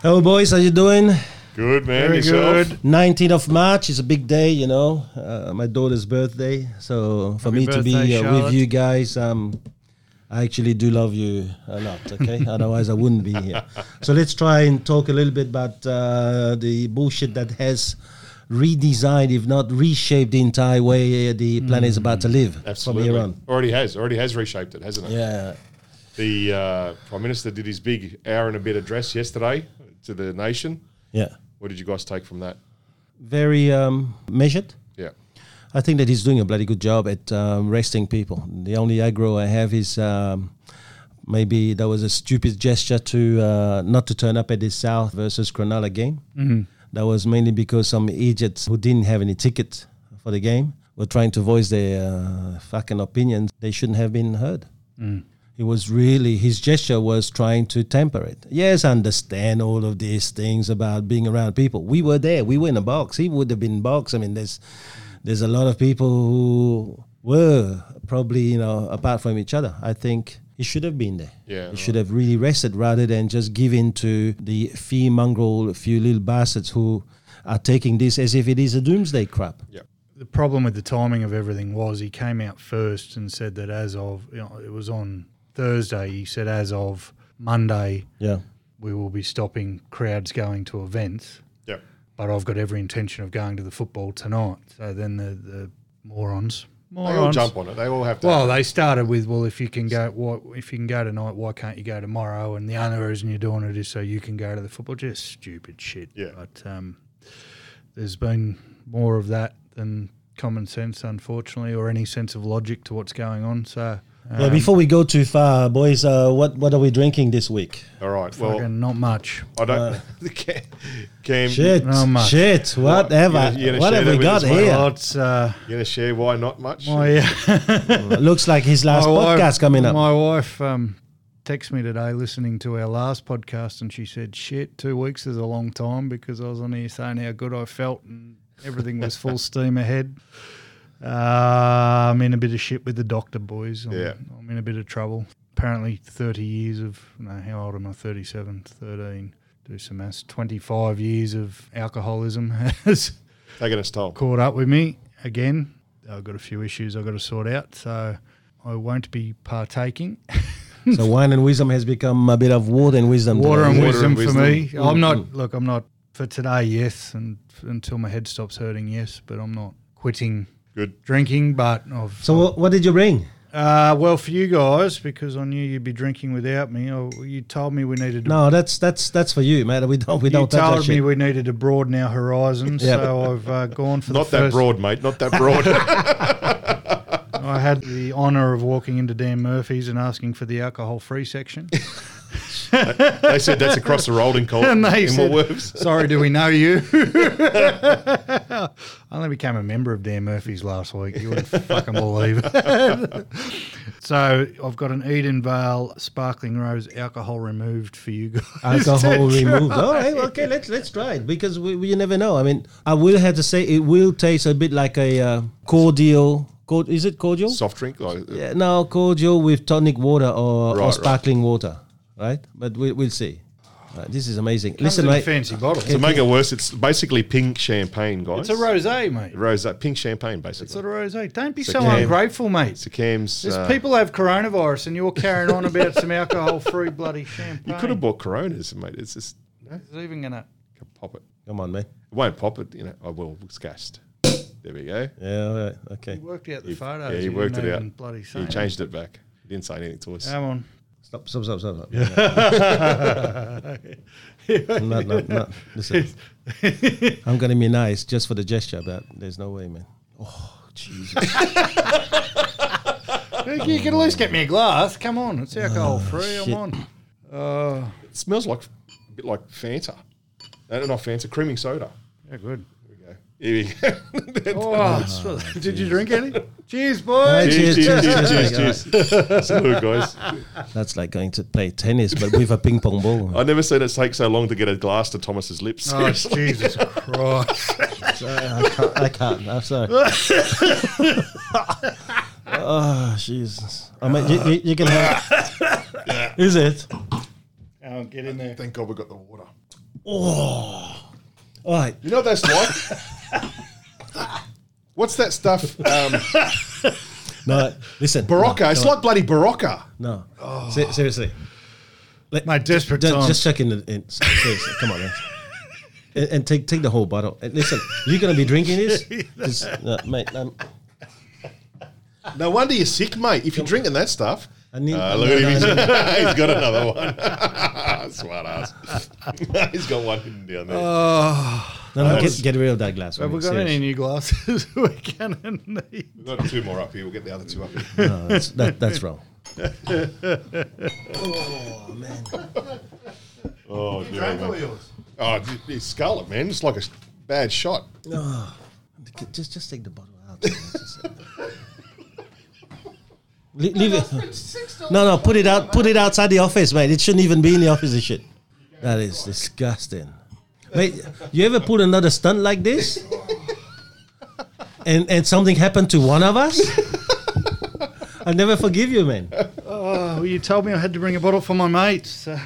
Hello, boys. How you doing? Good, man. Very yourself? Good. 19th of March is a big day, you know. My daughter's birthday. So for Happy me birthday, to be with you guys, I actually do love you a lot, okay? Otherwise, I wouldn't be here. So let's try and talk a little bit about the bullshit that has redesigned, if not reshaped, the entire way the planet is about to live. Absolutely. From here on. Already has reshaped it, hasn't it? Yeah. The Prime Minister did his big hour and a bit address yesterday to the nation. Yeah. What did you guys take from that? Very measured. Yeah. I think that he's doing a bloody good job at resting people. The only aggro I have is maybe that was a stupid gesture to not to turn up at the South versus Cronulla game. Mm-hmm. That was mainly because some idiots who didn't have any ticket for the game were trying to voice their fucking opinions. They shouldn't have been heard. Mm. It was really, his gesture was trying to temper it. Yes, I understand all of these things about being around people. We were there. We were in a box. He would have been in a box. I mean, there's a lot of people who were probably, you know, apart from each other. I think he should have been there. Yeah, he should have really rested rather than just give in to the fear mongrel, few little bastards who are taking this as if it is a doomsday crap. Yeah. The problem with the timing of everything was he came out first and said that as of, you know, it was on Thursday, he said, as of Monday, we will be stopping crowds going to events. Yeah, but I've got every intention of going to the football tonight. So then the morons, they all jump on it. They all have to. Well, they started with, well, if you can go, if you can go tonight, why can't you go tomorrow? And the only reason you're doing it is so you can go to the football. Just stupid shit. Yeah, but there's been more of that than common sense, unfortunately, or any sense of logic to what's going on. So. Yeah, before we go too far, boys, what are we drinking this week? All right, well, not much. I don't. Shit, not much. Shit, whatever. You're gonna what have we got here? You're gonna share why not much? Oh yeah. Well, looks like his last podcast coming up. My wife texted me today, listening to our last podcast, and she said, "Shit, 2 weeks is a long time," because I was on here saying how good I felt and everything was full steam ahead. I'm in a bit of shit with the doctor, boys. I'm in a bit of trouble. Apparently 30 years of, no, how old am I? 37, 13, do some maths. 25 years of alcoholism has taken its toll. Caught up with me again. I've got a few issues I've got to sort out, so I won't be partaking. So wine and wisdom has become a bit of water and wisdom. Water and wisdom for me. I'm not, for today, yes, and until my head stops hurting, yes, but I'm not quitting good drinking, but so what did you bring? Well, for you guys, because I knew you'd be drinking without me. You told me we needed to. No, that's for you, mate. We don't. You told me we needed to broaden our horizons, so I've gone for not the first. Not that broad, mate. Not that broad. I had the honour of walking into Dan Murphy's and asking for the alcohol-free section. They said that's across the road in Quilton. Sorry, do we know you? I only became a member of Dan Murphy's last week. You wouldn't fucking believe it. So I've got an Edenvale sparkling rose, alcohol removed for you guys. Alcohol removed. All right, okay, let's try it, because we never know. I mean, I will have to say it will taste a bit like a cordial. Is it cordial? Soft drink? Yeah, no, cordial with tonic water or sparkling water. Right, but we'll see. Right, this is amazing. Listen, mate, fancy bottle. To make it worse, it's basically pink champagne, guys. It's a rosé, mate. Rosé, pink champagne, basically. It's a rosé. Don't be so ungrateful, mate. It's a Cam's. There's people have coronavirus, and you're carrying on about some alcohol-free bloody champagne. You could have bought Coronas, mate. It's just. No? It's even gonna pop it. Come on, mate. It won't pop it. You know, I will. It's gassed. There we go. Yeah. All right. Okay. He worked out the photos. Yeah, he worked it out. Bloody. He changed it back. He didn't say anything to us. Come on. Stop. Yeah. No. Listen. I'm going to be nice just for the gesture, but there's no way, man. Oh, Jesus. You can at least get me a glass. Come on. It's alcohol-free. I'm on. It smells like a bit like Fanta. No, not Fanta. Creaming soda. Yeah, good. Here we go. Did you drink any? Cheers, boys. Right, cheers. Salute, guys. That's like going to play tennis, but with a ping pong ball. I've never seen it take so long to get a glass to Thomas's lips. Oh, Jesus Christ. I can't. I'm sorry. Oh, Jesus. I mean, you can have. Is it? Get in there. Thank God we got the water. Oh, all right. You know what that's like? What's that stuff? No, listen. Barocca. No, it's like bloody Barocca. No. Oh. Seriously. My desperate time. Just check in. Seriously, come on, man. And take the whole bottle. And listen, you're going to be drinking this? No, mate. No wonder you're sick, mate, if you're drinking that stuff. Look at him. He's got another one. Smart ass. He's got one hidden down there. Oh, no, get rid of that glass. Have we got any new glasses we're going to need? We've got two more up here. We'll get the other two up here. No, that's wrong. Oh, man. Oh, dear, man. Oh, it's scarlet, man. It's like a bad shot. Oh, just take the bottle out. Leave it. No, put it out. Put it outside the office, mate. It shouldn't even be in the office and shit. That is disgusting. Mate, you ever pull another stunt like this? And something happened to one of us? I'll never forgive you, man. Oh, well, you told me I had to bring a bottle for my mate. So.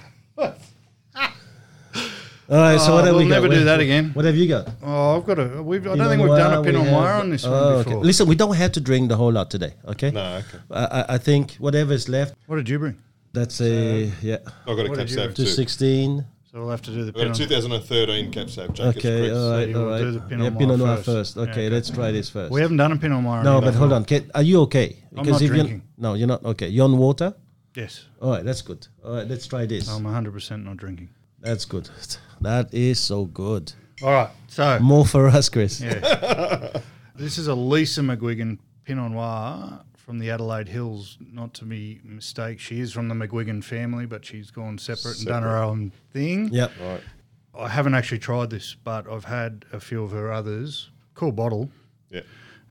All right, so what have we got? We'll never do that again. What have you got? Oh, I've got a... I don't think we've done a pin on wire on this one before. Okay. Listen, we don't have to drink the whole lot today, okay? No, okay. I think whatever's left... What did you bring? That's yeah. I've got a cap save too. 216. So we'll have to do the pin on... 2013 cap save, Jake. Okay, all right. Do the pin on wire first. Okay, let's try this first. We haven't done a pin on wire. No, but hold on. Are you okay? I'm not drinking. No, you're not. Okay, you on water? Yes. All right, that's good. All right, let's try this. I'm 100% not drinking. That's good. That is so good. All right, so more for us, Chris. Yeah. This is a Lisa McGuigan Pinot Noir from the Adelaide Hills. Not to be mistaken, she is from the McGuigan family, but she's gone separate and done her own thing. Yep. Right. I haven't actually tried this, but I've had a few of her others. Cool bottle. Yeah.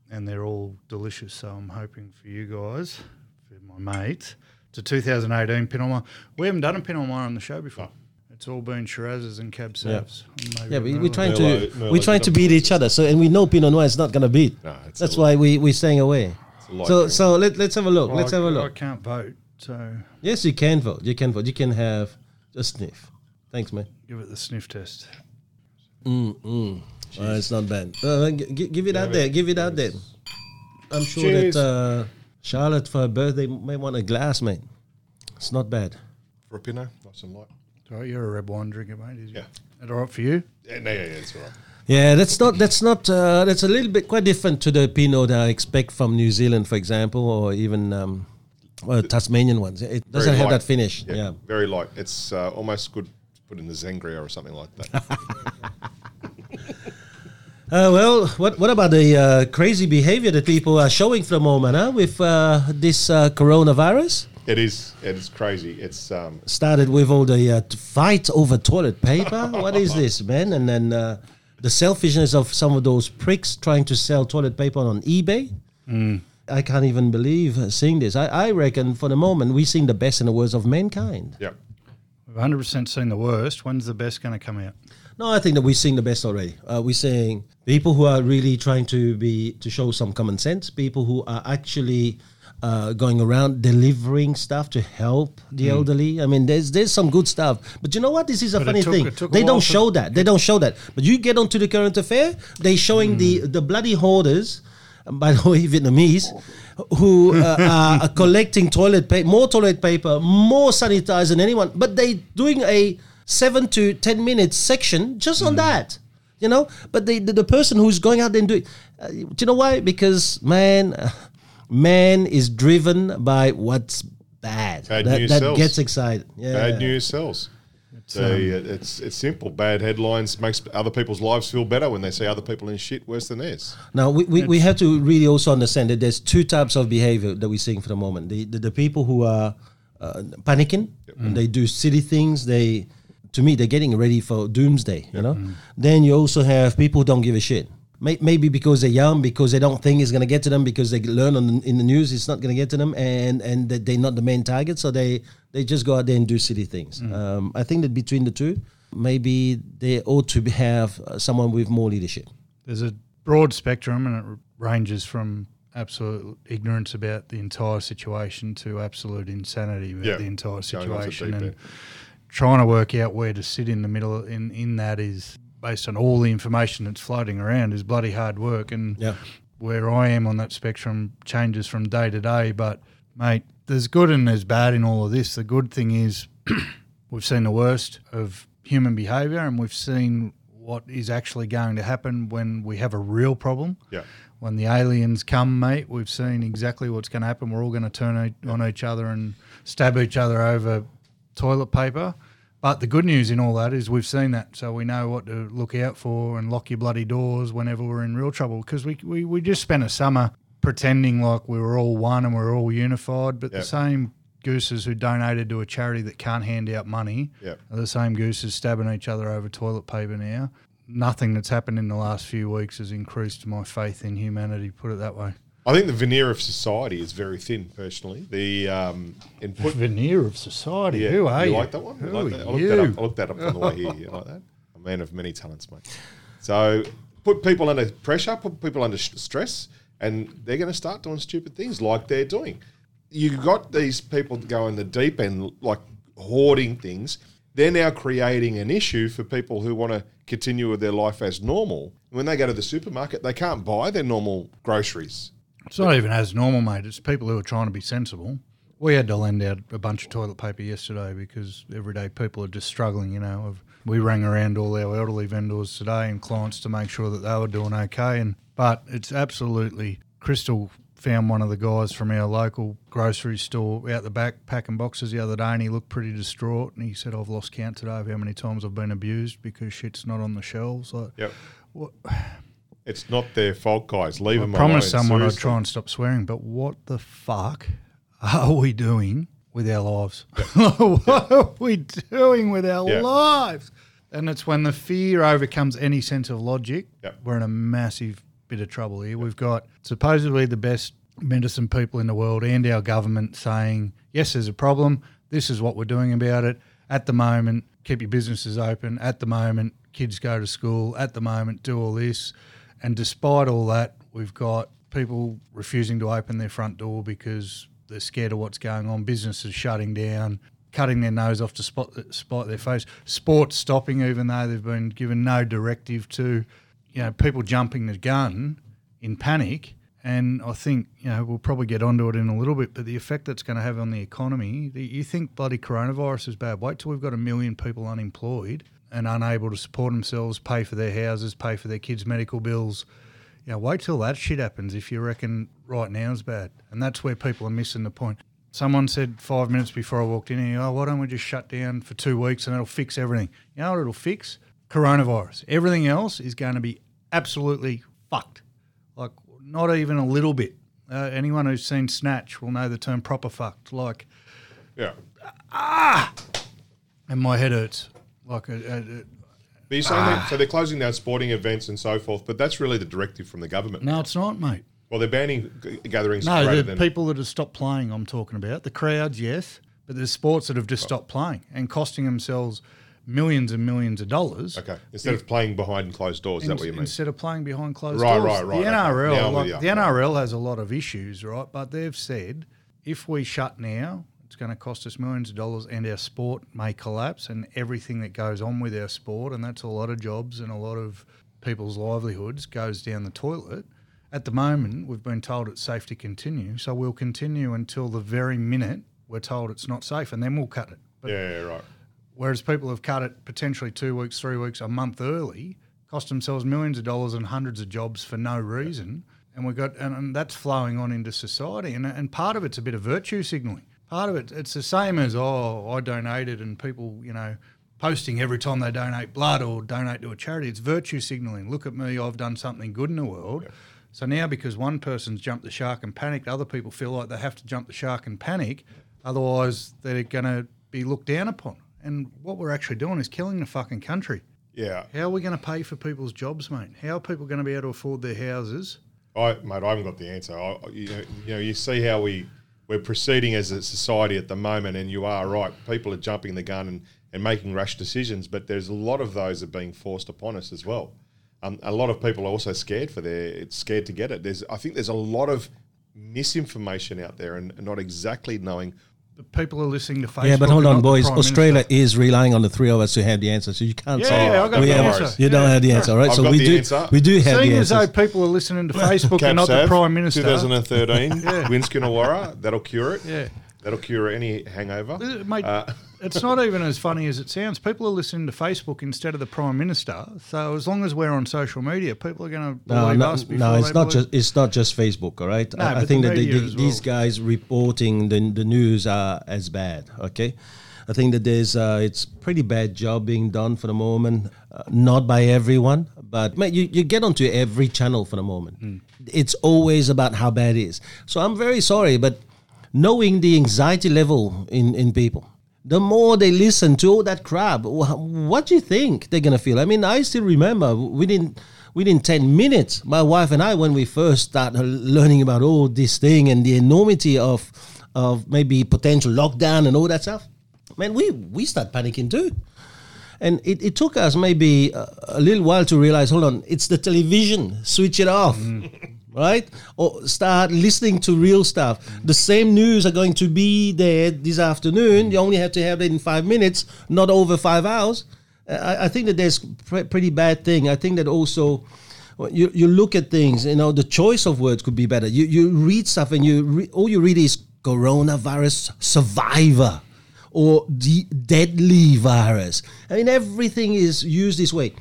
And they're all delicious. So I'm hoping for you guys, for my mate, to 2018 Pinot Noir. We haven't done a Pinot Noir on the show before. Oh. It's all been Shirazes and Cab Sauvs. Yeah, but we're trying to beat each other. So, and we know Pinot Noir is not going to beat. No, that's why we're staying away. So let's have a look. Well, let's have a look. I can't vote. So yes, you can vote. You can vote. You can have a sniff. Thanks, mate. Give it the sniff test. Oh, it's not bad. Give it out there. Give it out there. I'm sure that Charlotte for her birthday may want a glass, mate. It's not bad. For a Pinot, nice and light. Right, you're a red wine drinker, mate. Is yeah. That all right for you? Yeah, it's all right. Yeah, that's a little bit quite different to the Pinot that I expect from New Zealand, for example, or even Tasmanian ones. It doesn't have that finish. Yeah, very light. It's almost good to put in the Sangria or something like that. Well, what about the crazy behaviour that people are showing for the moment with this coronavirus? It is crazy. It's started with all the fight over toilet paper. What is this, man? And then the selfishness of some of those pricks trying to sell toilet paper on eBay. I can't even believe seeing this. I reckon for the moment we're seeing the best and the worst of mankind. Yeah, we've 100% seen the worst. When's the best going to come out? No, I think that we're seeing the best already. We're seeing people who are really trying to show some common sense. People who are actually. Going around delivering stuff to help the elderly. I mean, there's some good stuff. But you know what? This is a funny thing. They don't show that. They don't show that. But you get onto the current affair, they're showing the bloody hoarders, by the way, Vietnamese, who are collecting more toilet paper, more sanitizer than anyone. But they're doing a 7 to 10 minute section just on that. You know? But the person who's going out there and doing... do you know why? Because, man... Man is driven by what's bad. Bad news gets excited. Yeah. Bad news sells. It's simple. Bad headlines makes other people's lives feel better when they see other people in shit worse than theirs. Now, we have to really also understand that there's two types of behaviour that we're seeing for the moment. The people who are panicking, they do silly things, they're getting ready for doomsday, you know. Then you also have people who don't give a shit. Maybe because they're young, because they don't think it's going to get to them, because they learn in the news it's not going to get to them, and that they're not the main target, so they just go out there and do silly things. I think that between the two, maybe they ought to have someone with more leadership. There's a broad spectrum, and it ranges from absolute ignorance about the entire situation to absolute insanity about the entire situation. trying to work out where to sit in the middle in that is, based on all the information that's floating around, is bloody hard work. And where I am on that spectrum changes from day to day. But, mate, there's good and there's bad in all of this. The good thing is we've seen the worst of human behaviour, and we've seen what is actually going to happen when we have a real problem. Yeah. When the aliens come, mate, we've seen exactly what's going to happen. We're all going to turn on each other and stab each other over toilet paper. But the good news in all that is we've seen that, so we know what to look out for and lock your bloody doors whenever we're in real trouble, because we just spent a summer pretending like we were all one and we were all unified, but the same gooses who donated to a charity that can't hand out money are the same gooses stabbing each other over toilet paper now. Nothing that's happened in the last few weeks has increased my faith in humanity, put it that way. I think the veneer of society is very thin, personally. The veneer of society? Yeah. Who are you? You like that one? I looked that up on the way here. You like that? A man of many talents, mate. So put people under pressure, put people under stress, and they're going to start doing stupid things like they're doing. You've got these people going the deep end, like hoarding things. They're now creating an issue for people who want to continue with their life as normal. When they go to the supermarket, they can't buy their normal groceries. It's not even as normal, mate. It's people who are trying to be sensible. We had to lend out a bunch of toilet paper yesterday because everyday people are just struggling, you know. We rang around all our elderly vendors today and clients to make sure that they were doing okay. But it's absolutely crystal. Found one of the guys from our local grocery store out the back packing boxes the other day, and he looked pretty distraught, and he said, I've lost count today of how many times I've been abused because shit's not on the shelves. Like, what? It's not their fault, guys. Leave them alone. I promised someone I'd try and stop swearing, but what the fuck are we doing with our lives? What are we doing with our lives? And it's when the fear overcomes any sense of logic, we're in a massive bit of trouble here. We've got supposedly the best medicine people in the world and our government saying, yes, there's a problem. This is what we're doing about it. At the moment, keep your businesses open. At the moment, kids go to school. At the moment, do all this. And despite all that, we've got people refusing to open their front door because they're scared of what's going on, businesses shutting down, cutting their nose off to spite their face, sports stopping even though they've been given no directive to, you know, people jumping the gun in panic. And I think, you know, we'll probably get onto it in a little bit, but the effect that's going to have on the economy, you think bloody coronavirus is bad. Wait till we've got 1 million people unemployed and unable to support themselves, pay for their houses, pay for their kids' medical bills. You know, wait till that shit happens if you reckon right now is bad. And that's where people are missing the point. Someone said 5 minutes before I walked in here, why don't we just shut down for 2 weeks and it'll fix everything? You know what it'll fix? Coronavirus. Everything else is going to be absolutely fucked. Like, not even a little bit. Anyone who's seen Snatch will know the term proper fucked. Like, and my head hurts. Like, but you're saying that, so they're closing down sporting events and so forth, but that's really the directive from the government. No, it's not, mate. Well, they're banning gatherings. No, the people that have stopped playing I'm talking about. The crowds, yes, but there's sports that have just stopped playing and costing themselves millions and millions of dollars. Okay, instead of playing behind closed doors, is that what you mean? Instead of playing behind closed doors. Right. The NRL, okay. The NRL has a lot of issues, right? But they've said if we shut now, it's going to cost us millions of dollars and our sport may collapse and everything that goes on with our sport, and that's a lot of jobs and a lot of people's livelihoods goes down the toilet. At the moment, we've been told it's safe to continue, so we'll continue until the very minute we're told it's not safe, and then we'll cut it. But right. Whereas people have cut it potentially 2 weeks, 3 weeks, a month early, cost themselves millions of dollars and hundreds of jobs for no reason, and we've got and that's flowing on into society, and part of it's a bit of virtue signalling. Part of it, it's the same as, I donated, and people, you know, posting every time they donate blood or donate to a charity. It's virtue signalling. Look at me, I've done something good in the world. Yeah. So now because one person's jumped the shark and panicked, other people feel like they have to jump the shark and panic, otherwise they're going to be looked down upon. And what we're actually doing is killing the fucking country. Yeah. How are we going to pay for people's jobs, mate? How are people going to be able to afford their houses? Mate, I haven't got the answer. You see how we're proceeding as a society at the moment, and you are right. People are jumping the gun and making rash decisions, but there's a lot of those that are being forced upon us as well. A lot of people are also scared to get it. I think there's a lot of misinformation out there and not exactly knowing people are listening to Facebook. Yeah, but hold on, boys. Australia is relying on the three of us who have the answer, so you can't say you don't have the answer, all right? I've got the answer. We do have the answer. Seeing as though people are listening to Facebook and not the Prime Minister. 2013, Winskinawara, that'll cure it. Yeah. That'll cure any hangover. Mate, it's not even as funny as it sounds. People are listening to Facebook instead of the Prime Minister. So as long as we're on social media, people are going to believe us. No, it's not just Facebook, all right? No, I think that these guys reporting the news are as bad, okay? I think that there's it's pretty bad job being done for the moment. Not by everyone, but mate, you get onto every channel for the moment. Mm. It's always about how bad it is. So I'm very sorry, but knowing the anxiety level in people, the more they listen to all that crap, what do you think they're going to feel? I mean, I still remember within 10 minutes, my wife and I, when we first started learning about all this thing and the enormity of maybe potential lockdown and all that stuff, man, we start panicking too. And it took us maybe a little while to realize, hold on, it's the television, switch it off. Mm. Right? Or start listening to real stuff. The same news are going to be there this afternoon. You only have to have it in 5 minutes, not over 5 hours. I think that there's pretty bad thing. I think that also you look at things, you know, the choice of words could be better. You read stuff and all you read is coronavirus survivor or the deadly virus. I mean, everything is used this way.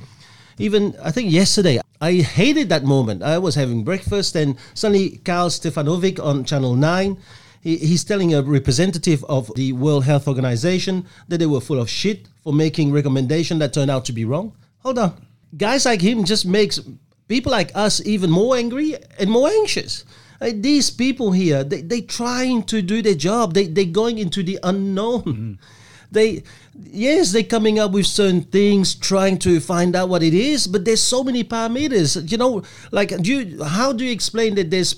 Even, I think yesterday, I hated that moment. I was having breakfast and suddenly Karl Stefanovic on Channel 9, he's telling a representative of the World Health Organization that they were full of shit for making recommendations that turned out to be wrong. Hold on. Guys like him just makes people like us even more angry and more anxious. Like these people here, they're trying to do their job. They're going into the unknown. Mm-hmm. They're coming up with certain things, trying to find out what it is, but there's so many parameters. You know, like, how do you explain that there's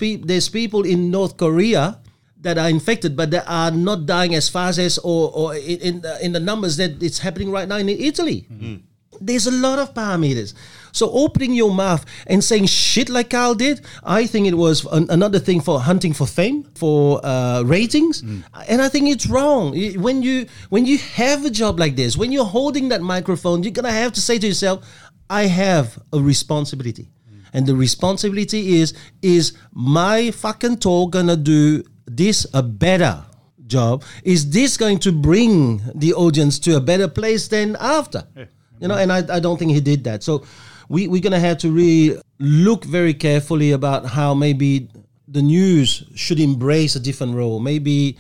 people in North Korea that are infected, but they are not dying as fast as or in the numbers that it's happening right now in Italy? Mm-hmm. There's a lot of parameters. So opening your mouth and saying shit like Karl did, I think it was another thing for hunting for fame, for ratings. Mm. And I think it's wrong. When you have a job like this, when you're holding that microphone, you're going to have to say to yourself, I have a responsibility. Mm. And the responsibility is my fucking talk going to do this a better job? Is this going to bring the audience to a better place than after? Yeah. You know, and I don't think he did that. So we're going to have to really look very carefully about how maybe the news should embrace a different role. Maybe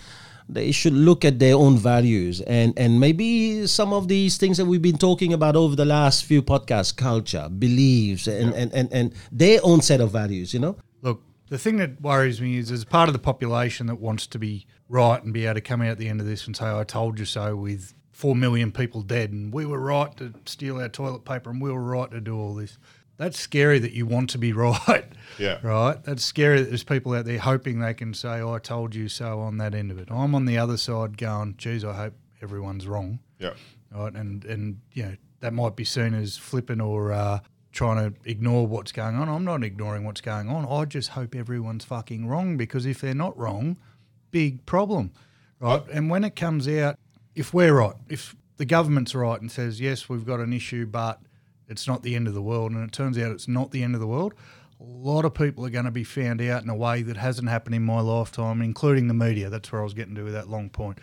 they should look at their own values and maybe some of these things that we've been talking about over the last few podcasts, culture, beliefs, and their own set of values, you know? Look, the thing that worries me is there's part of the population that wants to be right and be able to come out at the end of this and say, I told you so with 4 million people dead and we were right to steal our toilet paper and we were right to do all this. That's scary that you want to be right. Yeah. Right? That's scary that there's people out there hoping they can say, oh, I told you so on that end of it. I'm on the other side going, geez, I hope everyone's wrong. Yeah. Right? And you know, that might be seen as flipping or trying to ignore what's going on. I'm not ignoring what's going on. I just hope everyone's fucking wrong, because if they're not wrong, big problem. Right? And when it comes out, if we're right, if the government's right and says, yes, we've got an issue, but it's not the end of the world, and it turns out it's not the end of the world, a lot of people are going to be found out in a way that hasn't happened in my lifetime, including the media. That's where I was getting to with that long point.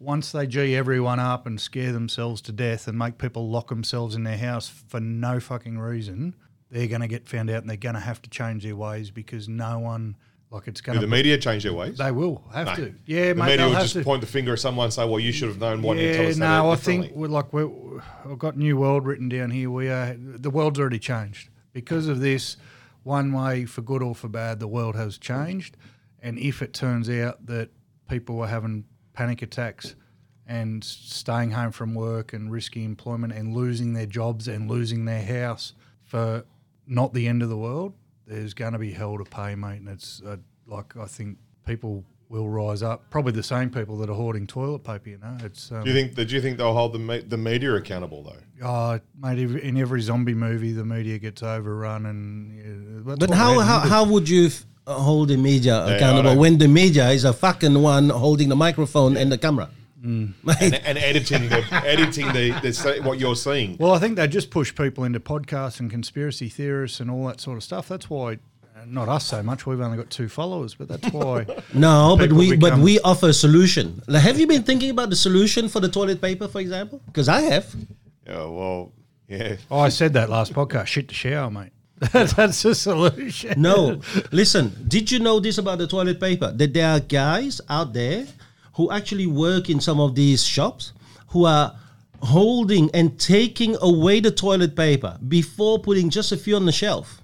Once they G everyone up and scare themselves to death and make people lock themselves in their house for no fucking reason, they're going to get found out and they're going to have to change their ways, because no one... Like it's going. Do the media change their ways? They will have to. Yeah, the media will just point the finger at someone and say, "Well, you should have known what." Yeah, you tell us I think I've got new world written down here. The world's already changed because of this. One way, for good or for bad, the world has changed. And if it turns out that people are having panic attacks and staying home from work and risky employment and losing their jobs and losing their house for not the end of the world, there's going to be hell to pay, mate, and it's I think people will rise up. Probably the same people that are hoarding toilet paper, you know. It's. Do you think they'll hold the media accountable though? Oh, mate, in every zombie movie, the media gets overrun, and. Yeah, but how would you hold the media accountable when the media is a fucking one holding the microphone and the camera. Mm. And editing the what you're seeing. Well, I think they just push people into podcasts and conspiracy theorists and all that sort of stuff. That's why, not us so much. We've only got 2 followers, but that's why. No, but we offer a solution. Like, have you been thinking about the solution for the toilet paper, for example? Because I have. Oh well, yeah. Oh, I said that last podcast. Shit to shower, mate. That's the solution. No, listen. Did you know this about the toilet paper? That there are guys out there who actually work in some of these shops, who are holding and taking away the toilet paper before putting just a few on the shelf,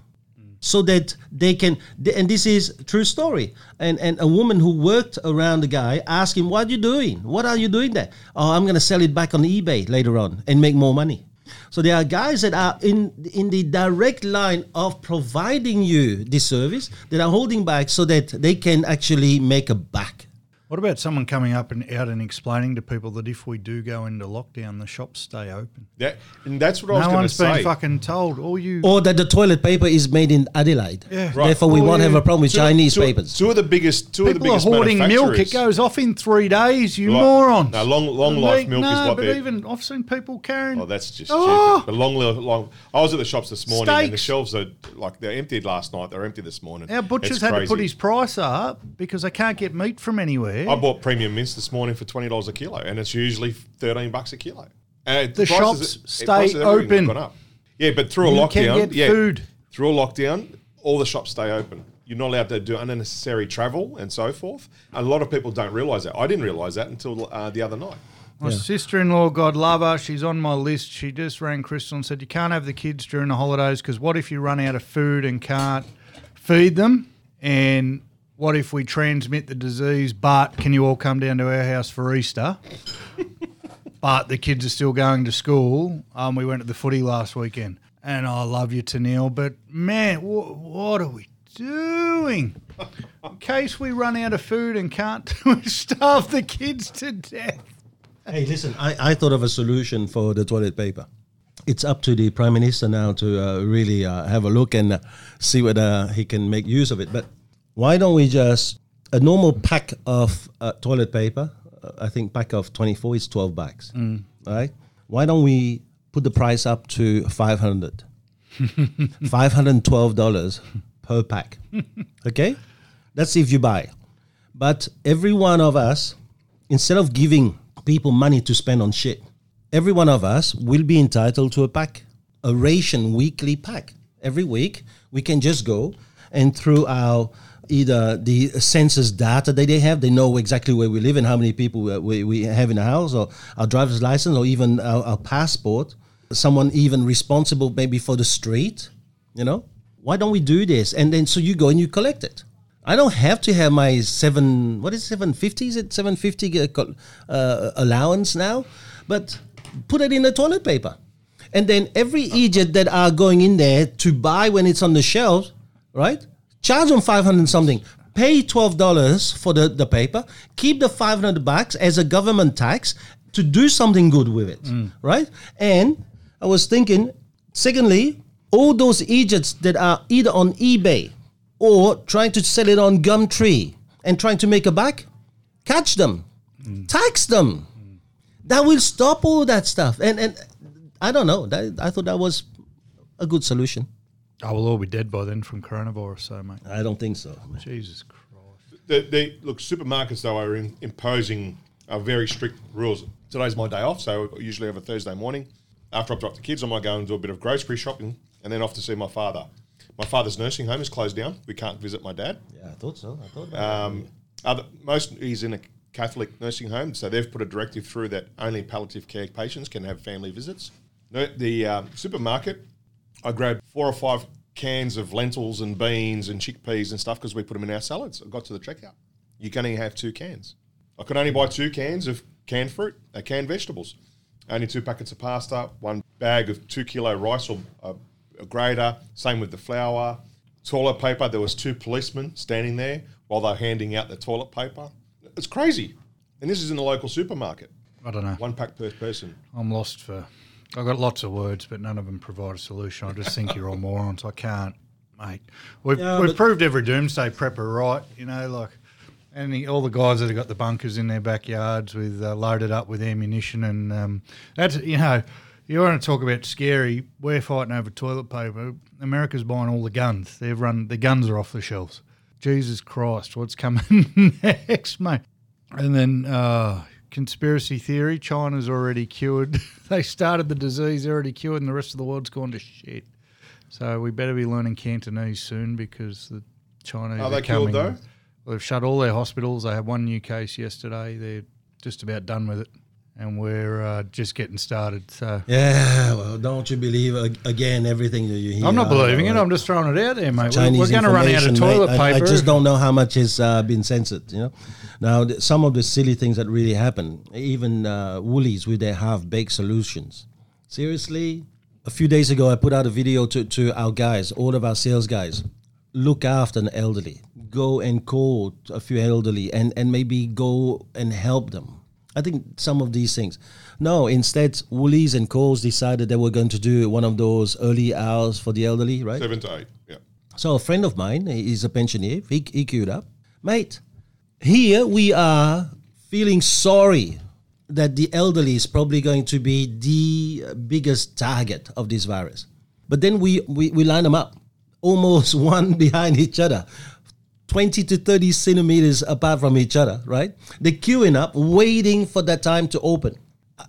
so that they can, and this is true story, and a woman who worked around the guy asked him, what are you doing? What are you doing there? Oh, I'm going to sell it back on eBay later on and make more money. So there are guys that are in the direct line of providing you this service that are holding back so that they can actually make a buck. What about someone coming up and out and explaining to people that if we do go into lockdown, the shops stay open? That, and that's what I was going to say. No one's been fucking told. Or that the toilet paper is made in Adelaide. Yeah. Right. Therefore, we won't have a problem with Chinese papers. Two of the biggest people are hoarding milk. It goes off in 3 days, you morons. No, long life milk is what they're... No, but even I've seen people carrying... Oh, that's just stupid. But long... I was at the shops this morning and the shelves are... Like, they're emptied last night. They're empty this morning. Our butcher's had to put his price up because they can't get meat from anywhere. I bought premium mince this morning for $20 a kilo, and it's usually $13 a kilo. And the shops stay open. Yeah, but through a lockdown, through a lockdown, all the shops stay open. You're not allowed to do unnecessary travel and so forth. And a lot of people don't realise that. I didn't realise that until the other night. My sister-in-law, God love her, she's on my list. She just rang Crystal and said, you can't have the kids during the holidays because what if you run out of food and can't feed them? And... what if we transmit the disease, but can you all come down to our house for Easter? But the kids are still going to school. We went to the footy last weekend. And I love you, Tanil, but man, what are we doing? In case we run out of food and can't starve the kids to death. Hey, listen, I thought of a solution for the toilet paper. It's up to the Prime Minister now to really have a look and see whether he can make use of it. But why don't we just, a normal pack of toilet paper, I think pack of 24 is 12 bags, right? Why don't we put the price up to $500? $512 per pack, okay? That's if you buy. But every one of us, instead of giving people money to spend on shit, every one of us will be entitled to a pack, a ration weekly pack. Every week, we can just go and through our... either the census data that they have, they know exactly where we live and how many people we have in the house, or our driver's license, or even our passport, someone even responsible maybe for the street, you know? Why don't we do this? And then so you go and you collect it. I don't have to have my $7.50? Is it $7.50 allowance now? But put it in the toilet paper. And then every idiot that are going in there to buy when it's on the shelves, right? Charge them $500 something. Pay $12 for the paper. Keep the $500 as a government tax to do something good with it, right? And I was thinking, secondly, all those idiots that are either on eBay or trying to sell it on Gumtree and trying to make a buck, catch them, tax them. That will stop all that stuff. And I don't know. I thought that was a good solution. I will all be dead by then from coronavirus, so mate. I don't think so. Man. Jesus Christ! Look, supermarkets though are imposing very strict rules. Today's my day off, so I usually have a Thursday morning. After I've dropped the kids, I might go and do a bit of grocery shopping, and then off to see my father. My father's nursing home is closed down. We can't visit my dad. Yeah, I thought so. I thought. He's in a Catholic nursing home, so they've put a directive through that only palliative care patients can have family visits. The supermarket. I grabbed 4 or 5 cans of lentils and beans and chickpeas and stuff because we put them in our salads. I got to the checkout. You can only have 2 cans. I could only buy 2 cans of canned fruit, canned vegetables. Only 2 packets of pasta, 1 bag of 2 kilo rice or a grater. Same with the flour. Toilet paper, there was 2 policemen standing there while they're handing out the toilet paper. It's crazy. And this is in the local supermarket. I don't know. 1 pack per person. I'm lost for... I've got lots of words, but none of them provide a solution. I just think you're all morons. I can't mate. We've proved every doomsday prepper right, you know, like all the guys that have got the bunkers in their backyards with loaded up with ammunition and that's, you know, you want to talk about scary, we're fighting over toilet paper. America's buying all the guns. The guns are off the shelves. Jesus Christ, what's coming next, mate? And then conspiracy theory, China's already cured. They started the disease, they're already cured, and the rest of the world's gone to shit. So we better be learning Cantonese soon because the Chinese are coming. Are they cured though? Well, they've shut all their hospitals. They had one new case yesterday. They're just about done with it. And we're just getting started. So yeah, well, don't you believe, again, everything that you hear? I'm not believing it. I'm just throwing it out there, mate. We're going to run out of toilet paper. I just don't know how much has been censored, you know. Now, some of the silly things that really happen, even Woolies with their half-baked solutions. Seriously? A few days ago, I put out a video to our guys, all of our sales guys. Look after an elderly. Go and call a few elderly and maybe go and help them. I think some of these things. No, instead, Woolies and Coles decided they were going to do one of those early hours for the elderly, right? 7 to 8, yeah. So a friend of mine, he's a pensioner, he queued up. Mate, here we are feeling sorry that the elderly is probably going to be the biggest target of this virus. But then we line them up, almost one behind each other. 20 to 30 centimeters apart from each other, right? They're queuing up, waiting for that time to open.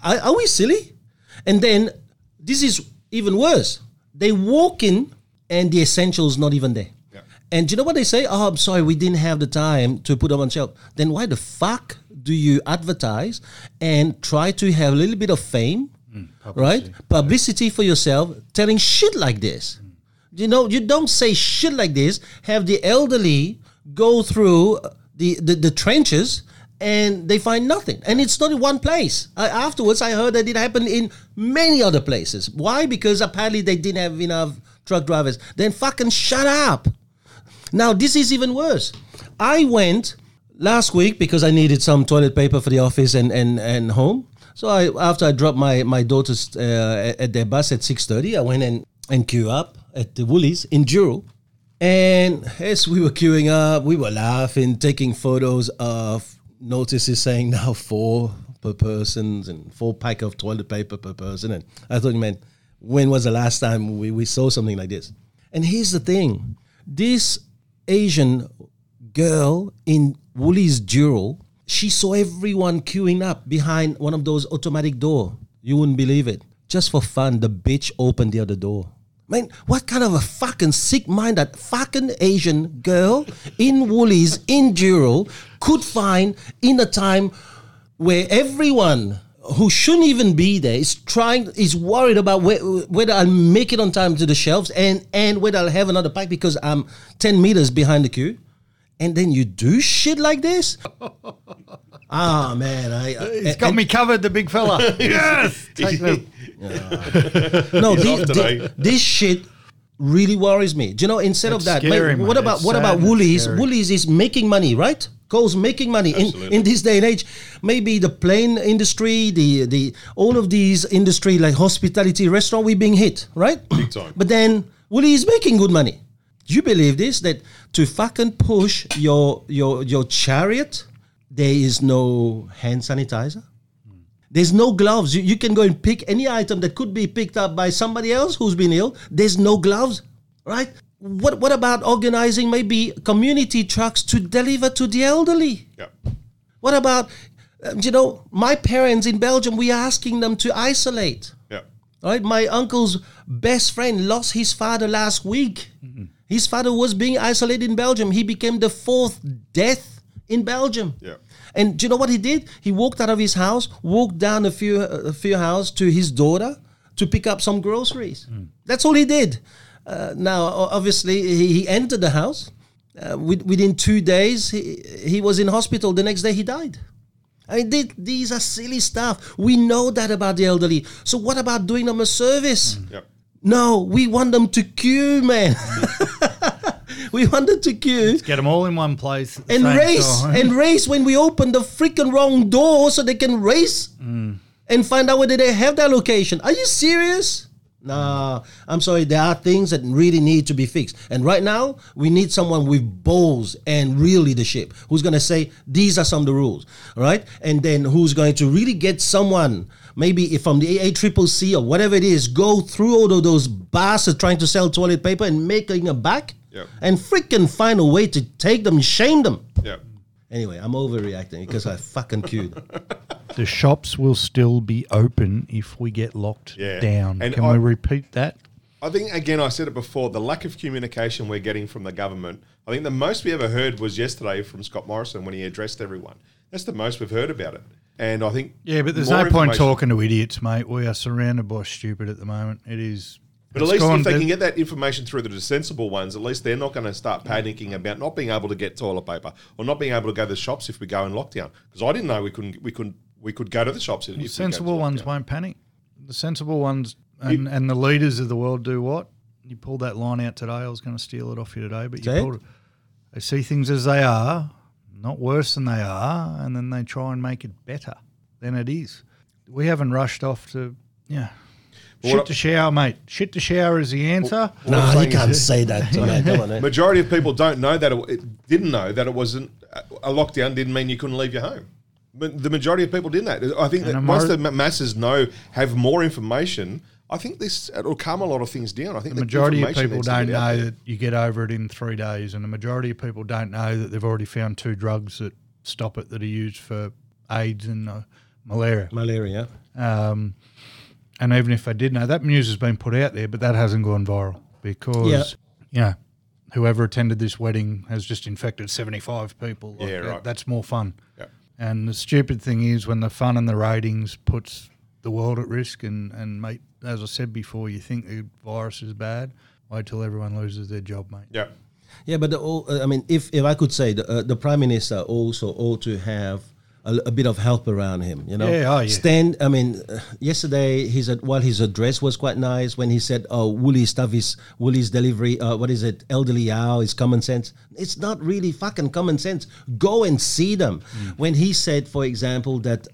Are we silly? And then, this is even worse. They walk in and the essential's not even there. Yeah. And do you know what they say? Oh, I'm sorry, we didn't have the time to put them on shelf. Then why the fuck do you advertise and try to have a little bit of fame, publicity, right? Publicity for yourself, telling shit like this. Mm. You know, you don't say shit like this, have the elderly go through the trenches and they find nothing. And it's not in one place. Afterwards, I heard that it happened in many other places. Why? Because apparently they didn't have enough truck drivers. Then fucking shut up. Now, this is even worse. I went last week because I needed some toilet paper for the office and home. So after I dropped my daughters at their bus at 6:30, I went and queued up at the Woolies in Juro. And as we were queuing up, we were laughing, taking photos of notices saying now 4 per person and 4 pack of toilet paper per person. And I thought, man, when was the last time we saw something like this? And here's the thing. This Asian girl in Woolies Juro, she saw everyone queuing up behind one of those automatic door. You wouldn't believe it. Just for fun, the bitch opened the other door. Man, what kind of a fucking sick mind that fucking Asian girl in Woolies, in Juro, could find in a time where everyone who shouldn't even be there is worried about whether I'll make it on time to the shelves and whether I'll have another pack because I'm 10 meters behind the queue. And then you do shit like this? Ah, oh, man. He's got me covered, the big fella. Yes! Take them. No, this shit really worries me. Do you know, instead it's of that, scary, mate, what about Woolies? Scary. Woolies is making money, right? Coles making money in this day and age. Maybe the plane industry, the all of these industry like hospitality, restaurant, we're being hit, right? Big time. But then Woolies is making good money. Do you believe this? That to fucking push your chariot, there is no hand sanitizer. There's no gloves. You can go and pick any item that could be picked up by somebody else who's been ill. There's no gloves, right? What about organizing maybe community trucks to deliver to the elderly? Yeah. What about, you know, my parents in Belgium, we're asking them to isolate. Yeah. Right? My uncle's best friend lost his father last week. Mm-hmm. His father was being isolated in Belgium. He became the 4th death in Belgium. Yeah. And do you know what he did? He walked out of his house, walked down a few houses to his daughter to pick up some groceries. Mm. That's all he did. Now, obviously, he entered the house. Within 2 days, he was in hospital. The next day, he died. I mean, these are silly stuff. We know that about the elderly. So what about doing them a service? Mm. Yep. No, we want them to queue, man. We want them to queue. Let's get them all in one place. And race. Time. And race when we open the freaking wrong door so they can race and find out whether they have their location. Are you serious? I'm sorry, there are things that really need to be fixed. And right now, we need someone with balls and real leadership who's going to say, these are some of the rules, all right? And then who's going to really get someone, maybe from the ACCC or whatever it is, go through all of those bastards trying to sell toilet paper and making a buck, yep, and freaking find a way to take them, shame them. Yep. Anyway, I'm overreacting because I fucking queued. The shops will still be open if we get locked down. And Can we repeat that? I think, again, I said it before, the lack of communication we're getting from the government. I think the most we ever heard was yesterday from Scott Morrison when he addressed everyone. That's the most we've heard about it. And I think... Yeah, but there's no point talking to idiots, mate. We are surrounded by stupid at the moment. It is... But at least if they can get that information through the sensible ones, at least they're not going to start panicking about not being able to get toilet paper or not being able to go to the shops if we go in lockdown. Because I didn't know we could go to the shops. The sensible ones won't panic. The sensible ones and the leaders of the world do what? You pulled that line out today. I was going to steal it off you today, but you pulled it. They see things as they are, not worse than they are, and then they try and make it better than it is. We haven't rushed off to shit to shower, mate. Shit to shower is the answer. Well, no, you can't say that. The majority of people don't know that. It didn't know that it wasn't a lockdown. Didn't mean you couldn't leave your home. But the majority of people didn't know. I think that once the masses have more information, I think it'll calm a lot of things down. I think the majority of people don't know that you get over it in 3 days, and the majority of people don't know that they've already found two drugs that stop it that are used for AIDS and malaria. Malaria. And even if I did know, that news has been put out there, but that hasn't gone viral because, whoever attended this wedding has just infected 75 people. Like right. That's more fun. Yeah. And the stupid thing is when the fun and the ratings puts the world at risk and, mate, as I said before, you think the virus is bad, wait till everyone loses their job, mate. Yeah. Yeah, but if I could say the Prime Minister also ought to have a bit of help around him, you know. Yeah, yesterday his address was quite nice when he said, "Oh, Woolies delivery. What is it? Elderly hour is common sense. It's not really fucking common sense. Go and see them." Mm. When he said, for example, that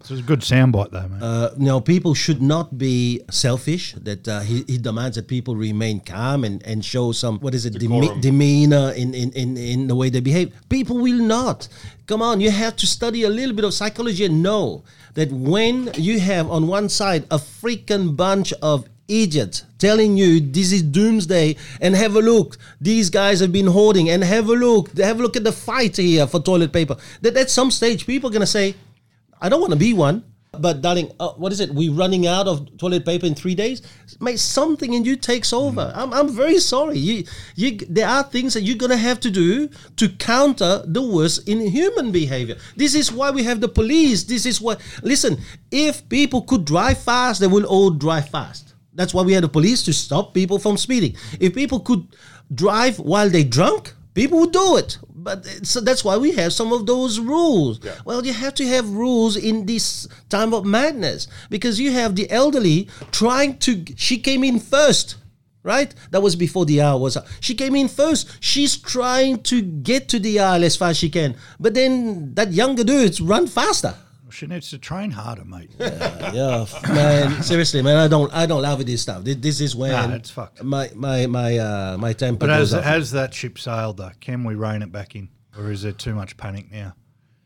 this is a good soundbite, though, man. People should not be selfish. That he demands that people remain calm and show some demeanor in the way they behave. People will not. Come on, you have to study a little bit of psychology and know that when you have on one side a freaking bunch of idiots telling you this is doomsday and have a look, these guys have been hoarding and have a look at the fight here for toilet paper. That at some stage people are going to say, I don't want to be one. But darling, what is it? We're running out of toilet paper in 3 days. Mate, something in you takes over. Mm. I'm very sorry. There are things that you're gonna have to do to counter the worst in human behavior. This is why we have the police. This is why. Listen, if people could drive fast, they will all drive fast. That's why we had the police to stop people from speeding. If people could drive while they drunk, people would do it. But so that's why we have some of those rules. Yeah. Well, you have to have rules in this time of madness because you have the elderly trying to... She came in first, right? That was before the hour was up. She came in first. She's trying to get to the aisle as fast as she can. But then that younger dude's run faster. She needs to train harder, mate. Man, seriously, man, I don't love this stuff. This is when it's fucked. My temper goes up. But has that ship sailed, though? Can we rein it back in? Or is there too much panic now?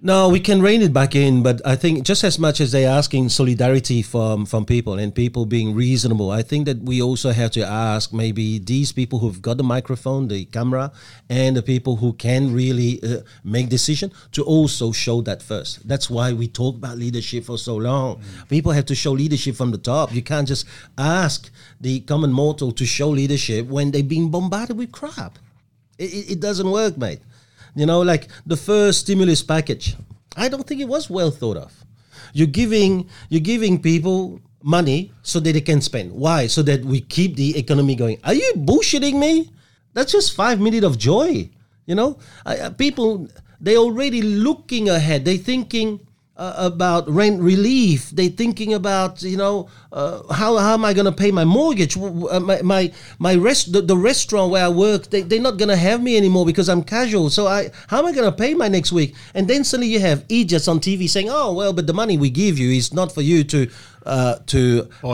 No, we can rein it back in, but I think just as much as they're asking solidarity from people and people being reasonable, I think that we also have to ask maybe these people who've got the microphone, the camera, and the people who can really make decision to also show that first. That's why we talk about leadership for so long. Mm. People have to show leadership from the top. You can't just ask the common mortal to show leadership when they're being bombarded with crap. It doesn't work, mate. You know, like the first stimulus package, I don't think it was well thought of. You're giving people money so that they can spend. Why? So that we keep the economy going. Are you bullshitting me? That's just 5 minutes of joy. You know, people, they're already looking ahead. They're thinking, about rent relief. They're thinking about, you know, how am I going to pay my mortgage? My restaurant where I work, they're not going to have me anymore because I'm casual. So how am I going to pay my next week? And then suddenly you have idiots on TV saying, oh, well, but the money we give you is not for you to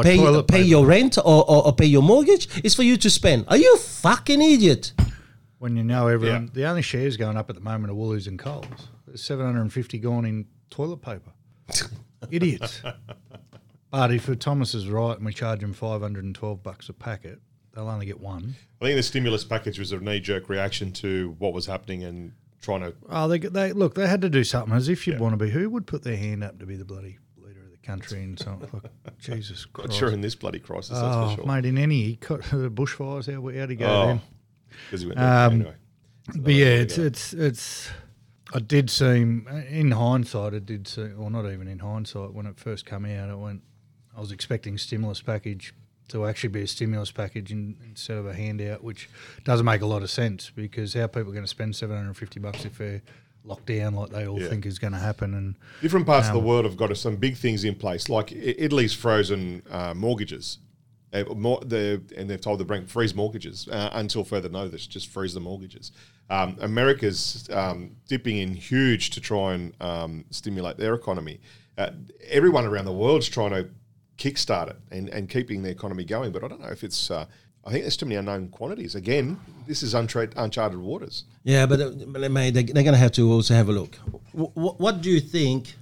pay your rent or pay your mortgage. It's for you to spend. Are you a fucking idiot? When you know everyone, the only shares going up at the moment are Woolies and Coles. There's 750 gone in toilet paper. Idiots. But if Thomas is right and we charge them $512 a packet, they'll only get one. I think the stimulus package was a knee-jerk reaction to what was happening and trying to... Oh, they had to do something. As if you'd want to be... Who would put their hand up to be the bloody leader of the country and something? Like, Jesus Christ. During this bloody crisis, that's for sure. Mate, in any bushfires, how to go then? Because he went anyway. So but yeah, it's... It did seem, in hindsight, or not even in hindsight, when it first came out, I was expecting stimulus package to actually be a stimulus package instead of a handout, which doesn't make a lot of sense because how people are going to spend $750 if they're locked down like they all think is going to happen. And different parts of the world have got some big things in place, like Italy's frozen mortgages. They've told the bank freeze mortgages until further notice. Just freeze the mortgages. America's dipping in huge to try and stimulate their economy. Everyone around the world's trying to kickstart it and keeping the economy going. But I don't know if it's. I think there's too many unknown quantities. Again, this is uncharted waters. Yeah, but mate, they're going to have to also have a look. What do you think?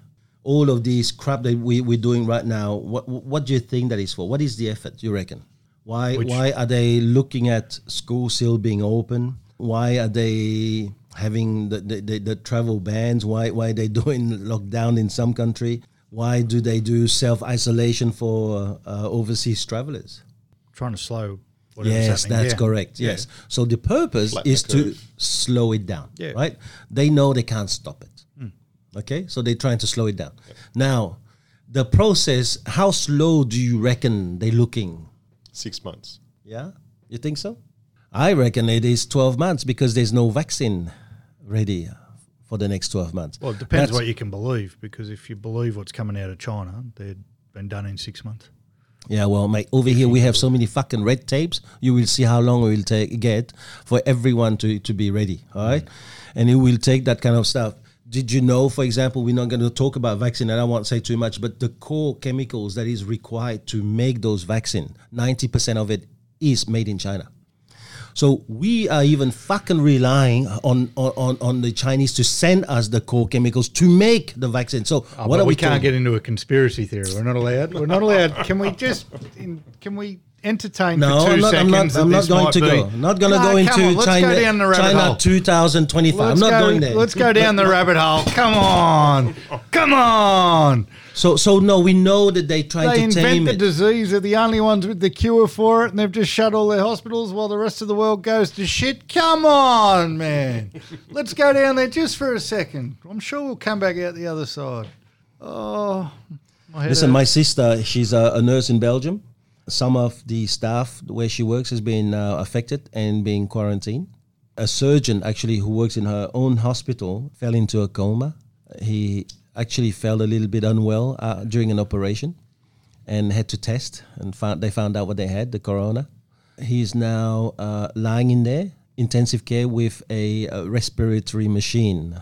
All of this crap that we're doing right now, what do you think that is for? What is the effort, you reckon? Why are they looking at school still being open? Why are they having the travel bans? Why are they doing lockdown in some country? Why do they do self-isolation for overseas travellers? Trying to slow whatever's happening. That's correct, yes. Yeah. So the purpose is to slow it down, right? They know they can't stop it. Okay, so they're trying to slow it down. Okay. Now, the process, how slow do you reckon they're looking? 6 months. Yeah? You think so? I reckon it is 12 months because there's no vaccine ready for the next 12 months. Well, it depends what you can believe because if you believe what's coming out of China, they've been done in 6 months. Yeah, well, mate, over here we have so many fucking red tapes. You will see how long it will get for everyone to be ready, all right? And it will take that kind of stuff. Did you know, for example, we're not going to talk about vaccine, and I won't say too much, but the core chemicals that is required to make those vaccines, 90% of it is made in China. So we are even fucking relying on the Chinese to send us the core chemicals to make the vaccine. So what are we can't get into a conspiracy theory. We're not allowed. We're not allowed. Can we just? Can we? Entertained no, for two I'm not, seconds. I'm not going to go. I'm not going to go into China 2025. I'm not going there. Let's go down the rabbit hole. Come on, come on. So no, we know that they try to tame it. They invent the disease. They're the only ones with the cure for it, and they've just shut all their hospitals while the rest of the world goes to shit. Come on, man. Let's go down there just for a second. I'm sure we'll come back out the other side. Oh, listen, my sister, she's a nurse in Belgium. Some of the staff where she works has been affected and being quarantined. A surgeon actually who works in her own hospital fell into a coma. He actually felt a little bit unwell during an operation and had to test and they found out what they had, the corona. He's now lying in there, intensive care with a respiratory machine,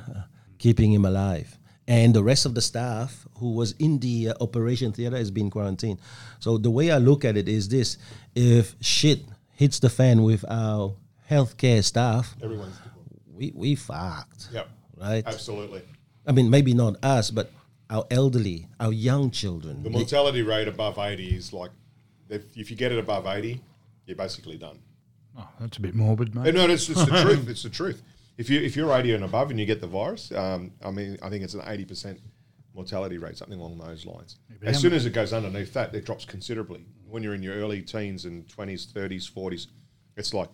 keeping him alive. And the rest of the staff who was in the operation theatre has been quarantined. So the way I look at it is this. If shit hits the fan with our healthcare staff, everyone's we fucked. Yep. Right? Absolutely. I mean, maybe not us, but our elderly, our young children. The mortality rate above 80 is like, if you get it above 80, you're basically done. Oh, that's a bit morbid, mate. No, it's the truth. It's the truth. If you're 80 and above and you get the virus, I mean, I think it's an 80% mortality rate, something along those lines. Yeah, as soon as it goes underneath that, it drops considerably. When you're in your early teens and 20s, 30s, 40s, it's like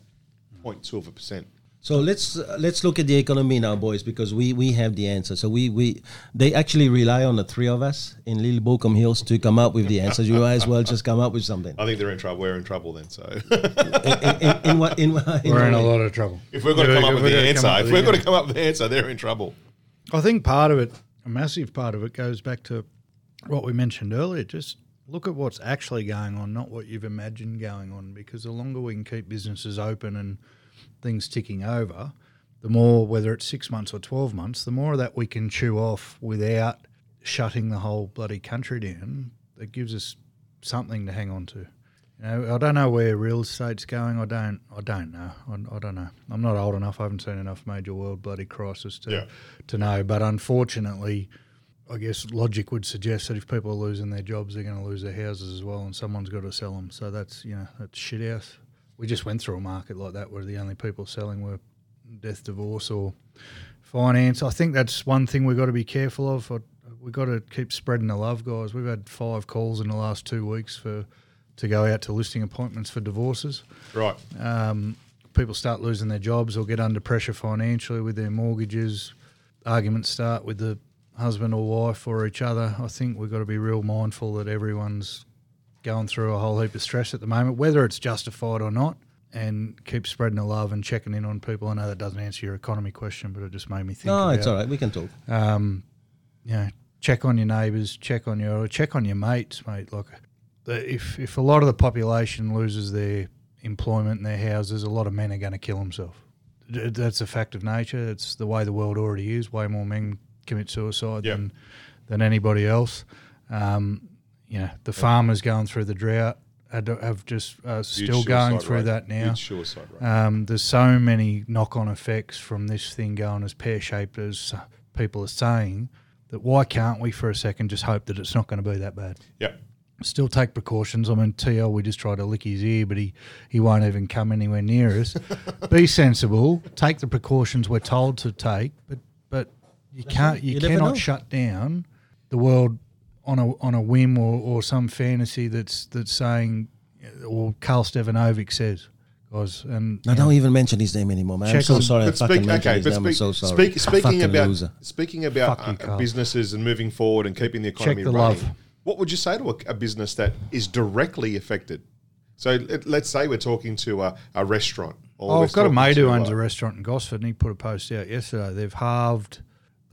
0.2%. So let's look at the economy now, boys, because we have the answer. So they actually rely on the three of us in Little Bochum Hills to come up with the answers. You might as well just come up with something. I think they're in trouble. We're in trouble then. So we're in a lot of trouble. If we're going to come up with the answer, they're in trouble. I think part of it a massive part of it goes back to what we mentioned earlier. Just look at what's actually going on, not what you've imagined going on, because the longer we can keep businesses open and things ticking over, the more, whether it's 6 months or 12 months, the more of that we can chew off without shutting the whole bloody country down. That gives us something to hang on to. You know, I don't know where real estate's going. I don't know. I don't know. I'm not old enough. I haven't seen enough major world bloody crisis to know. But unfortunately, I guess logic would suggest that if people are losing their jobs, they're going to lose their houses as well, and someone's got to sell them. So that's, you know, that's shit house. We just went through a market like that where the only people selling were death, divorce, or finance. I think that's one thing we've got to be careful of. We've got to keep spreading the love, guys. We've had 5 calls in the last 2 weeks to go out to listing appointments for divorces. Right. People start losing their jobs or get under pressure financially with their mortgages. Arguments start with the husband or wife or each other. I think we've got to be real mindful that everyone's going through a whole heap of stress at the moment, whether it's justified or not. And keep spreading the love and checking in on people. I know that doesn't answer your economy question, but it just made me think. No, it's all right. We can talk. You know, check on your neighbours, check on your mates, mate. Like, if a lot of the population loses their employment and their houses, a lot of men are going to kill themselves. That's a fact of nature. It's the way the world already is. Way more men commit suicide than anybody else. You know, the farmers going through the drought. Have just still going through that now. There's so many knock-on effects from this thing going as pear-shaped as people are saying that why can't we for a second just hope that it's not going to be that bad? Yeah. Still take precautions. I mean, TL, we just try to lick his ear, but he won't even come anywhere near us. Be sensible. Take the precautions we're told to take, but you cannot shut down the world on a whim or some fantasy that's saying, or Karl Stefanovic says, guys. And I don't even mention his name anymore, man. I'm so sorry. Speaking about businesses and moving forward and keeping the economy running, what would you say to a business that is directly affected? So let's say we're talking to a restaurant. I've got a mate who owns a restaurant in Gosford, and he put a post out yesterday.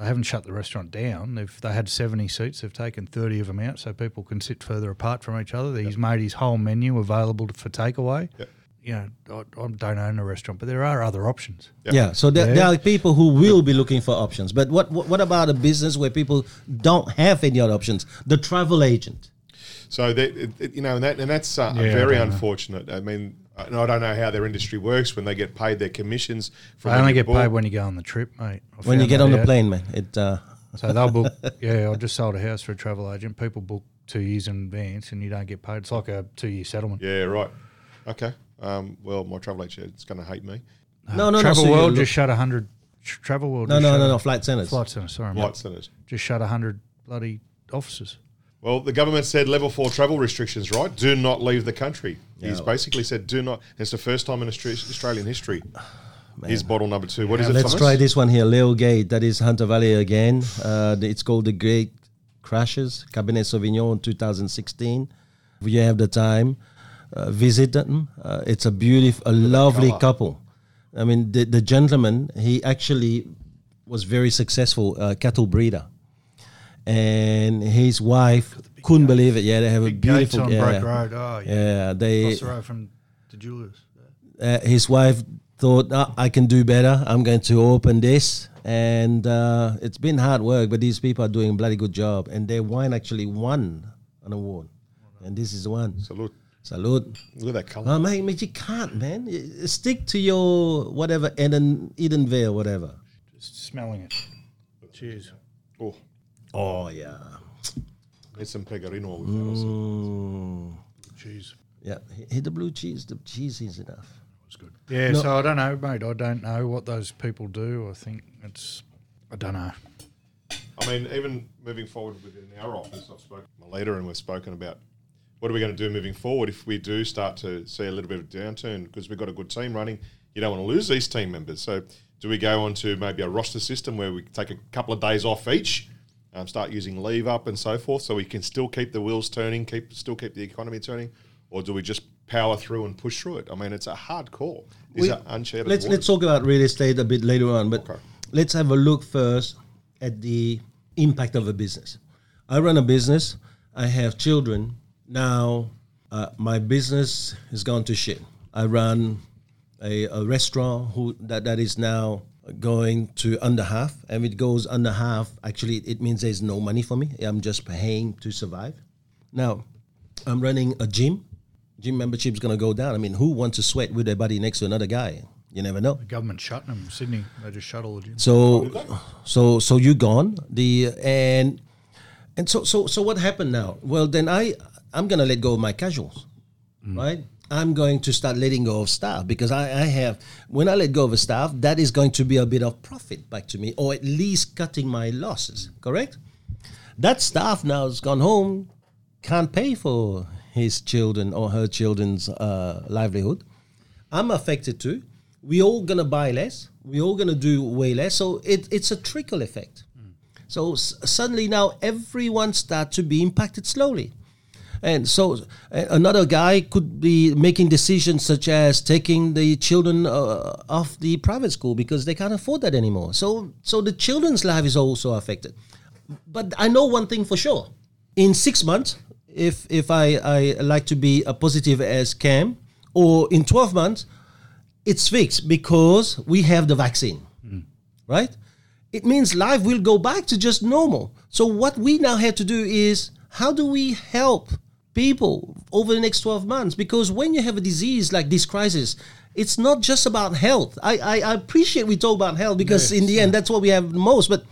They haven't shut the restaurant down. They had 70 seats. They've taken 30 of them out so people can sit further apart from each other. Yep. He's made his whole menu available for takeaway. Yep. You know, I don't own a restaurant, but there are other options. Yep. Yeah, so there are people who will be looking for options. But what about a business where people don't have any other options? The travel agent. So, that's very unfortunate. I mean, and I don't know how their industry works when they get paid their commissions. They only get paid when you go on the trip, mate. When you get on the plane, mate. So they'll book, I just sold a house for a travel agent. People book 2 years in advance and you don't get paid. It's like a 2-year settlement. Yeah, right. Okay. Well, my travel agent's going to hate me. No. Travel World just shut 100. Travel World. No. Flight Centres. Flight Centres. Just shut 100 bloody offices. Well, the government said level 4 travel restrictions, right? Do not leave the country. Yeah, he's basically said do not. It's the first time in Australian history. Here's bottle number 2. What is it, Thomas? Let's try this one here. Leo Gate, that is Hunter Valley again. It's called the Great Crashes Cabernet Sauvignon 2016. If you have the time, visit them. It's a beautiful, lovely couple. I mean, the gentleman, he actually was very successful cattle breeder. And his wife couldn't believe it. Yeah, they have a beautiful. Gates on Broke Road. Oh, yeah. Across the road from the jewelers. His wife thought, I can do better. I'm going to open this, and it's been hard work. But these people are doing a bloody good job, and their wine actually won an award. And this is one. Salute. Look at that colour. Oh, mate, you can't, man. Stick to your whatever Edenvale, whatever. Just smelling it. Cheers. Oh. Oh, yeah. Need some pecorino with that also. Cheese. Yeah, hit the blue cheese. The cheese is enough. It's good. Yeah, so I don't know, mate. I don't know what those people do. I think I don't know. I mean, even moving forward within our office, I've spoken to my leader and we've spoken about what are we going to do moving forward if we do start to see a little bit of downturn, because we've got a good team running. You don't want to lose these team members. So do we go on to maybe a roster system where we take a couple of days off each? Start using leave up and so forth, so we can still keep the wheels turning, still keep the economy turning, or do we just power through and push through it? I mean, it's a hard call. These are uncharted waters. Let's talk about real estate a bit later on, but let's have a look first at the impact of a business. I run a business. I have children. Now, my business has gone to shit. I run a restaurant that is now going to under half. And if it goes under half, actually, it means there's no money for me. I'm just paying to survive. Now, I'm running a gym. Gym membership's going to go down. I mean, who wants to sweat with their buddy next to another guy? You never know. The government shut them in Sydney. They just shut all the gyms. So you're gone. So what happened now? Well, then I'm going to let go of my casuals, right? I'm going to start letting go of staff because when I let go of a staff, that is going to be a bit of profit back to me, or at least cutting my losses, correct? That staff now has gone home, can't pay for his children or her children's livelihood. I'm affected too. We're all going to buy less. We're all going to do way less. So it's a trickle effect. So suddenly now everyone starts to be impacted slowly. And so another guy could be making decisions such as taking the children off the private school because they can't afford that anymore. So the children's life is also affected. But I know one thing for sure. In 6 months, if I like to be a positive as Cam, or in 12 months, it's fixed because we have the vaccine, right? It means life will go back to just normal. So what we now have to do is how do we help people over the next 12 months? Because when you have a disease like this crisis, it's not just about health. I appreciate we talk about health because in the end, that's what we have most. But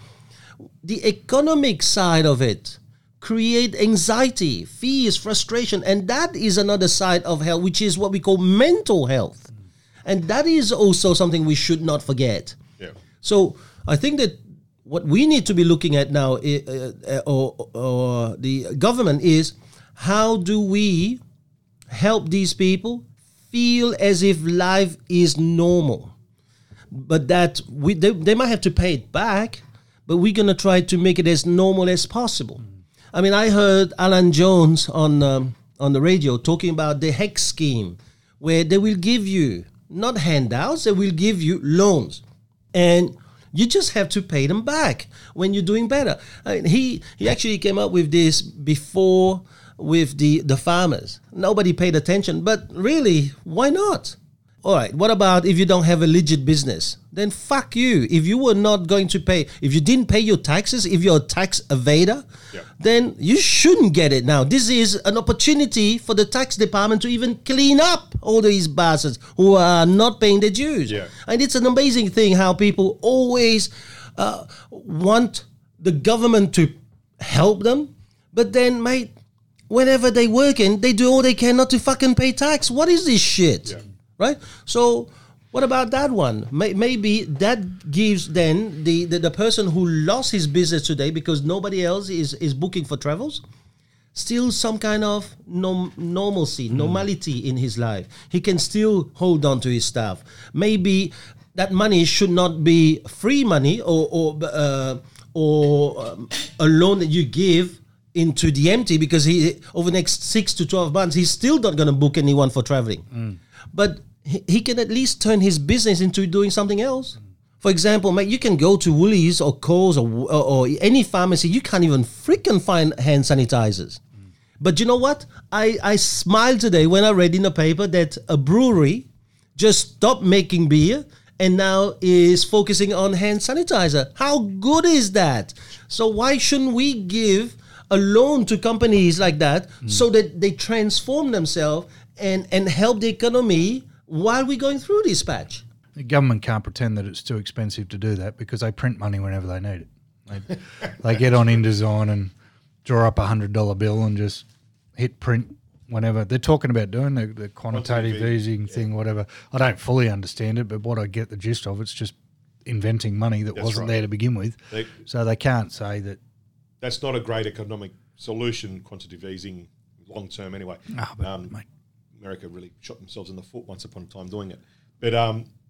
the economic side of it create anxiety, fears, frustration. And that is another side of health, which is what we call mental health. And that is also something we should not forget. Yeah. So I think that what we need to be looking at now, or the government, is how do we help these people feel as if life is normal, but that they might have to pay it back, but we're going to try to make it as normal as possible. I mean, I heard Alan Jones on the radio talking about the HEC scheme, where they will give you not handouts, they will give you loans. And you just have to pay them back when you're doing better. I mean, he actually came up with this before with the farmers. Nobody paid attention, but really, why not? All right, what about if you don't have a legit business? Then fuck you. If you were not going to pay, if you didn't pay your taxes, if you're a tax evader, then you shouldn't get it now. This is an opportunity for the tax department to even clean up all these bastards who are not paying their dues. Yeah. And it's an amazing thing how people always want the government to help them, but then, mate, whenever they work in, they do all they can not to fucking pay tax. What is this shit? Yeah. Right? So what about that one? Maybe that gives then the person who lost his business today because nobody else is booking for travels, still some kind of normality in his life. He can still hold on to his staff. Maybe that money should not be free money or a loan that you give into the empty, because he over the next 6 to 12 months, he's still not going to book anyone for traveling. But he can at least turn his business into doing something else. For example, mate, you can go to Woolies or Coles or any pharmacy. You can't even freaking find hand sanitizers. But you know what? I smiled today when I read in the paper that a brewery just stopped making beer and now is focusing on hand sanitizer. How good is that? So why shouldn't we give a loan to companies like that so that they transform themselves and help the economy while we're going through this patch? The government can't pretend that it's too expensive to do that because they print money whenever they need it. They get on InDesign and draw up a $100 bill and just hit print whenever. They're talking about doing the quantitative easing thing, whatever. I don't fully understand it, but what I get the gist of, it's just inventing money that wasn't there to begin with. So they can't say that. That's not a great economic solution, quantitative easing, long-term anyway. But America really shot themselves in the foot once upon a time doing it. But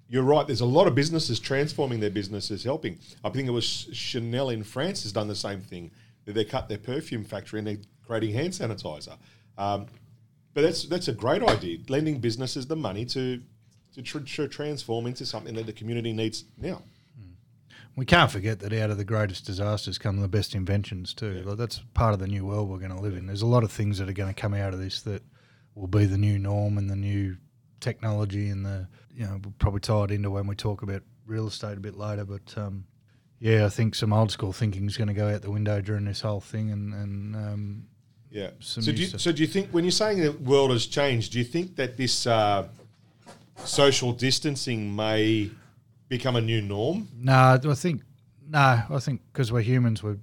you're right, there's a lot of businesses transforming their businesses, helping. I think it was Chanel in France has done the same thing. They cut their perfume factory and they're creating hand sanitizer. But that's a great idea, lending businesses the money to transform into something that the community needs now. We can't forget that out of the greatest disasters come the best inventions too. Yeah. Like that's part of the new world we're going to live in. There's a lot of things that are going to come out of this that will be the new norm and the new technology and the, you know, we'll probably tie it into when we talk about real estate a bit later. But, yeah, I think some old school thinking is going to go out the window during this whole thing and yeah. So do you think when you're saying the world has changed, do you think that this social distancing may become a new norm? No, I think because we're humans, we're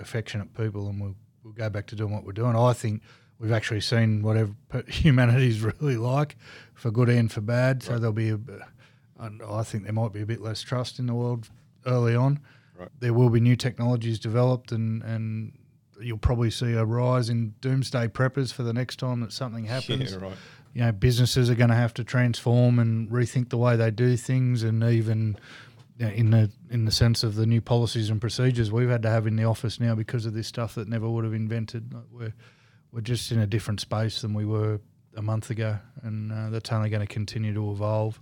affectionate people and we'll go back to doing what we're doing. I think we've actually seen whatever humanity's really like for good and for bad. Right. So there'll be I think there might be a bit less trust in the world early on. Right. There will be new technologies developed and you'll probably see a rise in doomsday preppers for the next time that something happens. Yeah, right. You know, businesses are going to have to transform and rethink the way they do things, and even in the sense of the new policies and procedures we've had to have in the office now because of this stuff that never would have invented. Like we're just in a different space than we were a month ago, and that's only going to continue to evolve.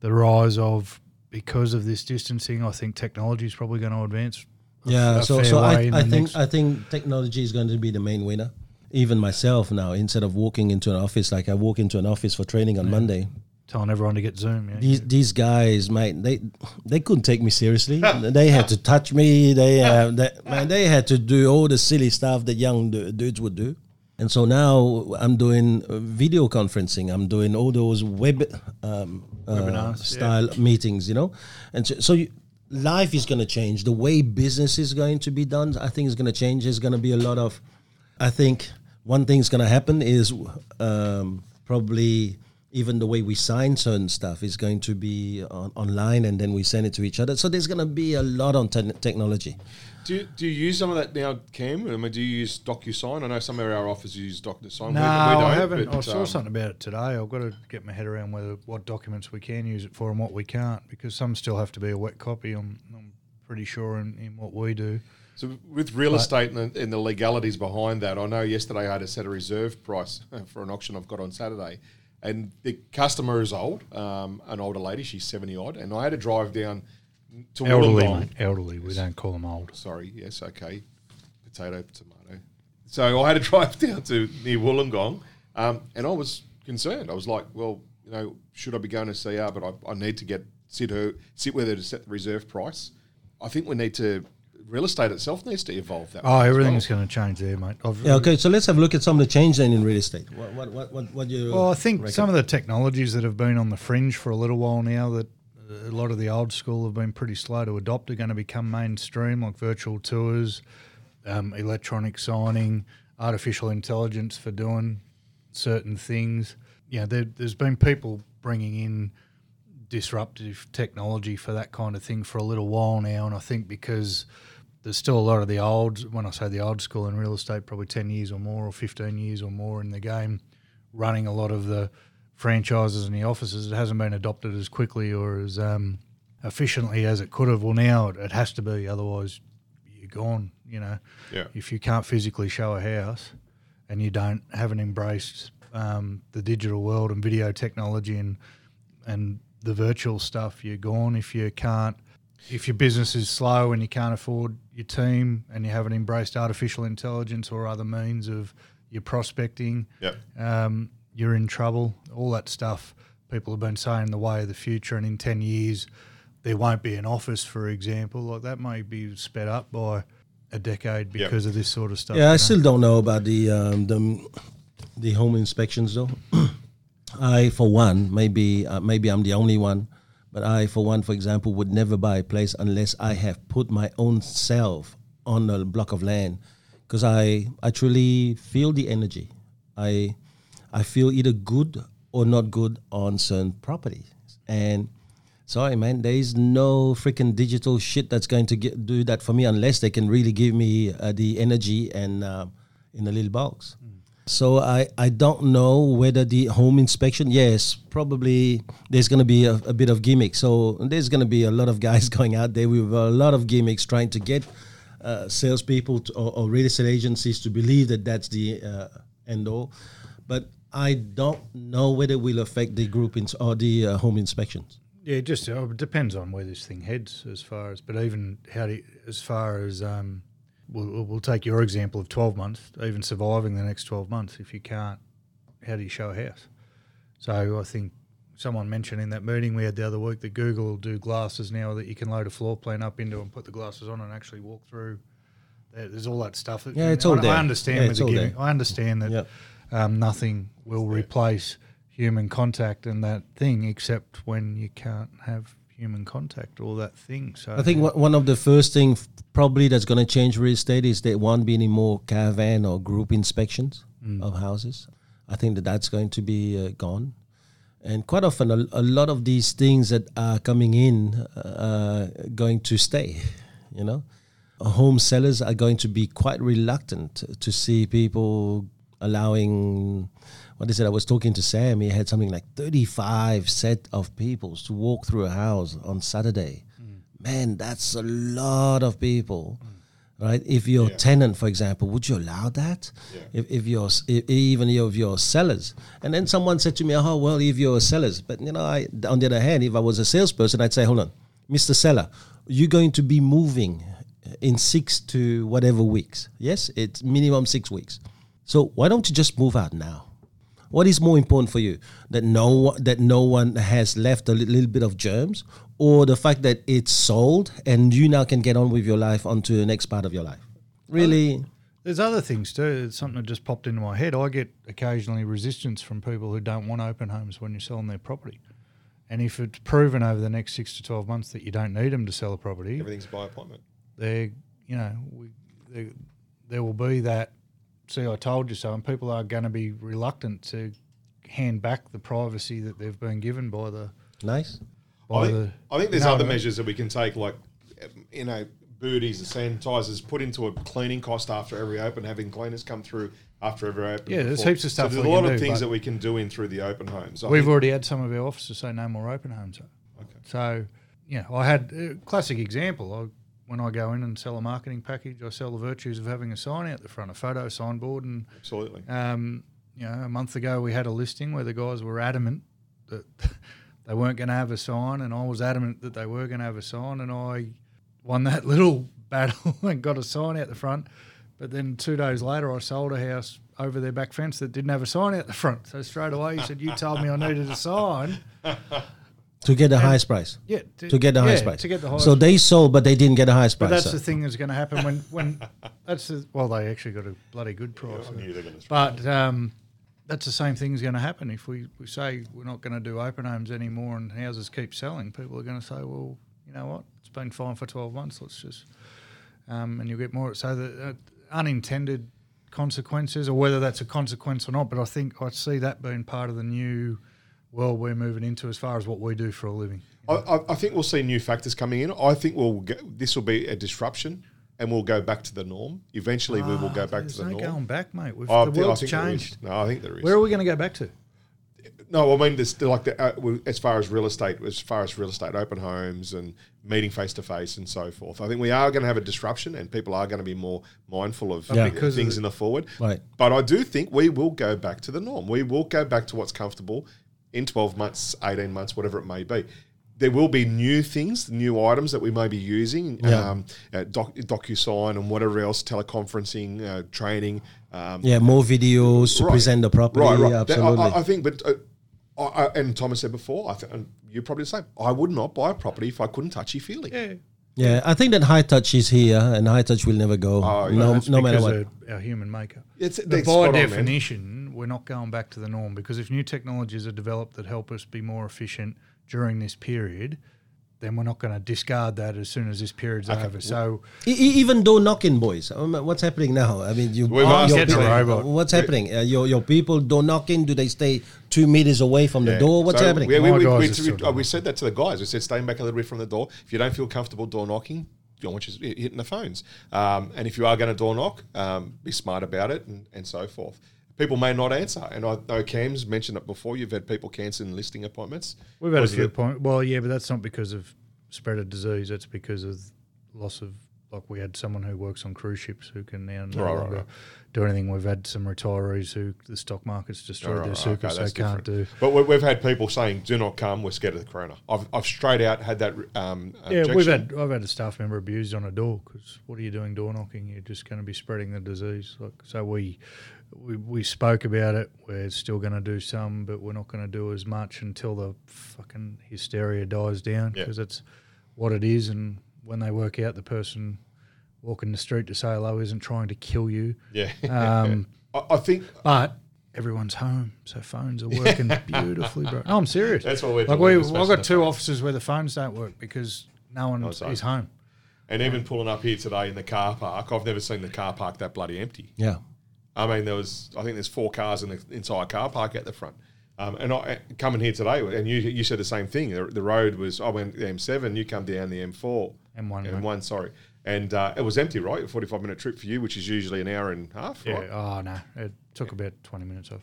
The rise of, because of this distancing, I think technology is probably going to advance. Yeah, I think technology is going to be the main winner. Even myself now, instead of walking into an office, like I walk into an office for training on Monday, telling everyone to get Zoom. Yeah, these guys, mate, they couldn't take me seriously. They had to touch me. They had to do all the silly stuff that young dudes would do. And so now I'm doing video conferencing. I'm doing all those webinar style meetings, you know. And so life is going to change. The way business is going to be done, I think, is going to change. There's going to be a lot of, I think one thing's going to happen is probably even the way we sign certain stuff is going to be online, and then we send it to each other. So there's going to be a lot on technology. Do you use some of that now, Cam? I mean, do you use DocuSign? I know some of our offices use DocuSign. No, we don't, I haven't. But, I saw something about it today. I've got to get my head around what documents we can use it for and what we can't, because some still have to be a wet copy, I'm pretty sure, in what we do. So with real estate and the legalities behind that, I know yesterday I had to set a reserve price for an auction I've got on Saturday, and the customer is old, an older lady, she's 70-odd, and I had to drive down to Wollongong. Elderly, we don't call them old. Sorry, yes, okay, potato, tomato. So I had to drive down to near Wollongong, and I was concerned. I was like, well, you know, should I be going to see her? But I need to sit with her to set the reserve price. I think we need to... Real estate itself needs to evolve that. Oh, everything's going to change there, mate. Yeah, okay, so let's have a look at some of the change then in real estate. What do you? Well, I think some of the technologies that have been on the fringe for a little while now that a lot of the old school have been pretty slow to adopt are going to become mainstream, like virtual tours, electronic signing, artificial intelligence for doing certain things. Yeah, there's been people bringing in disruptive technology for that kind of thing for a little while now, and I think because there's still a lot of the old, when I say the old school in real estate, probably 10 years or more or 15 years or more in the game, running a lot of the franchises and the offices, it hasn't been adopted as quickly or as efficiently as it could have. Well, now it has to be, otherwise you're gone, you know. Yeah. If you can't physically show a house and you haven't embraced the digital world and video technology and the virtual stuff, you're gone. If your business is slow and you can't afford your team and you haven't embraced artificial intelligence or other means of your prospecting, yep, you're in trouble. All that stuff people have been saying, the way of the future, and in 10 years there won't be an office, for example. Like that may be sped up by a decade because of this sort of stuff. Yeah, I still don't know about the home inspections though. I, for one, maybe I'm the only one, but I, for one, for example, would never buy a place unless I have put my own self on a block of land, because I truly feel the energy. I feel either good or not good on certain properties. And sorry, man, there is no freaking digital shit that's going to do that for me unless they can really give me the energy and in a little box. So I don't know whether the home inspection, yes, probably there's going to be a bit of gimmick. So there's going to be a lot of guys going out there with a lot of gimmicks trying to get salespeople or real estate agencies to believe that that's the end all. But I don't know whether it will affect the group or the home inspections. Yeah, just it depends on where this thing heads as far as, but even how do you, as far as we'll take your example of 12 months, even surviving the next 12 months, if you can't, how do you show a house? So I think someone mentioned in that meeting we had the other week that Google will do glasses now that you can load a floor plan up into and put the glasses on and actually walk through. There's all that stuff. That, yeah, it's all there. I understand, yeah, I understand that nothing will replace human contact and that thing except when you can't have human contact or that thing. So I think one of the first things probably that's going to change real estate is there won't be any more caravan or group inspections of houses. I think that's going to be gone. And quite often a lot of these things that are coming in are going to stay, you know. Home sellers are going to be quite reluctant to see people allowing, what is it? I was talking to Sam. He had something like 35 set of people to walk through a house on Saturday. Man, that's a lot of people, right? If your tenant, for example, would you allow that? Yeah. If you're sellers. And then someone said to me, oh, well, if you're sellers. But, you know, on the other hand, if I was a salesperson, I'd say, hold on, Mr. Seller, you're going to be moving in 6 to whatever weeks. Yes, it's minimum 6 weeks. So why don't you just move out now? What is more important for you? That no one has left a little bit of germs, or the fact that it's sold and you now can get on with your life onto the next part of your life? Really? There's other things too. It's something that just popped into my head. I get occasionally resistance from people who don't want open homes when you're selling their property. And if it's proven over the next 6 to 12 months that you don't need them to sell a property. Everything's by appointment. There will be that, see, I told you so, and people are going to be reluctant to hand back the privacy that they've been given by the... Nice. I think there's other measures that we can take, like, you know, booties and sanitizers put into a cleaning cost after every open, having cleaners come through after every open. Yeah, there's heaps of stuff. So there's a lot of things that we can do in through the open homes. We've already had some of our officers say no more open homes. Okay. So, yeah, I had a classic example. When I go in and sell a marketing package, I sell the virtues of having a sign out the front, a photo signboard. And, absolutely. A month ago we had a listing where the guys were adamant that they weren't going to have a sign, and I was adamant that they were going to have a sign, and I won that little battle and got a sign out the front. But then 2 days later I sold a house over their back fence that didn't have a sign out the front. So straight away he said, you told me I needed a sign. To get the highest price. Yeah. To get the highest price. So they sold, but they didn't get the highest price. But that's the thing that's going to happen when that's the, well, they actually got a bloody good price. Yeah, I knew they were going to but that's the same thing that's going to happen. If we say we're not going to do open homes anymore and houses keep selling, people are going to say, well, you know what? It's been fine for 12 months. Let's just and you'll get more. So the unintended consequences, or whether that's a consequence or not, but I think I see that being part of the new – well, we're moving into as far as what we do for a living. You know? I think we'll see new factors coming in. I think this will be a disruption, and we'll go back to the norm. Eventually, we will go back to the norm. There's no going back, mate. The world's changed. No, I think there is. Where are we going to go back to? No, I mean, there's like as far as real estate, open homes and meeting face to face and so forth. I think we are going to have a disruption, and people are going to be more mindful of things in the forward. Right. But I do think we will go back to the norm. We will go back to what's comfortable. In 12 months, 18 months, whatever it may be, there will be new things, new items that we may be using, DocuSign and whatever else, teleconferencing, training. More videos to present the property. Right. Absolutely. I think, but and Thomas said before, and you're probably the same, I would not buy a property if I couldn't touchy feel it. Yeah. Yeah, I think that high touch is here, and high touch will never go, no matter what. Of our human maker. By definition, we're not going back to the norm, because if new technologies are developed that help us be more efficient during this period, then we're not going to discard that as soon as this period's over. So, even door knocking, boys, what's happening now? I mean, what's happening? Your people door knocking? Do they stay 2 meters away from the door? What's happening? We said that to the guys. We said staying back a little bit from the door. If you don't feel comfortable door knocking, you want you hitting the phones. And if you are going to door knock, be smart about it and so forth. People may not answer, and I know Cam's mentioned it before. You've had people cancelling listing appointments. We've had a few appointments. Well, yeah, but that's not because of spread of disease. That's because of loss of like we had someone who works on cruise ships who can now no longer do anything. We've had some retirees who the stock market's destroyed their super, so they can't do. But we've had people saying, "Do not come. We're scared of the corona." I've straight out had that. Objection. I've had a staff member abused on a door because what are you doing door knocking? You're just going to be spreading the disease. Like, so we spoke about it. We're still going to do some, but we're not going to do as much until the fucking hysteria dies down because it's what it is. And when they work out the person walking the street to say hello isn't trying to kill you. Yeah. I think... But everyone's home, so phones are working beautifully, bro. No, I'm serious. That's what we're doing. I've got two offices where the phones don't work because no one is home. And even pulling up here today in the car park, I've never seen the car park that bloody empty. Yeah. I mean, there's 4 cars in the entire car park at the front. And I coming here today, and you said the same thing. The road was, I went the M7, you come down the M4. M1, sorry. And it was empty, right? A 45-minute trip for you, which is usually an hour and a half, right? Oh, no. It took about 20 minutes off.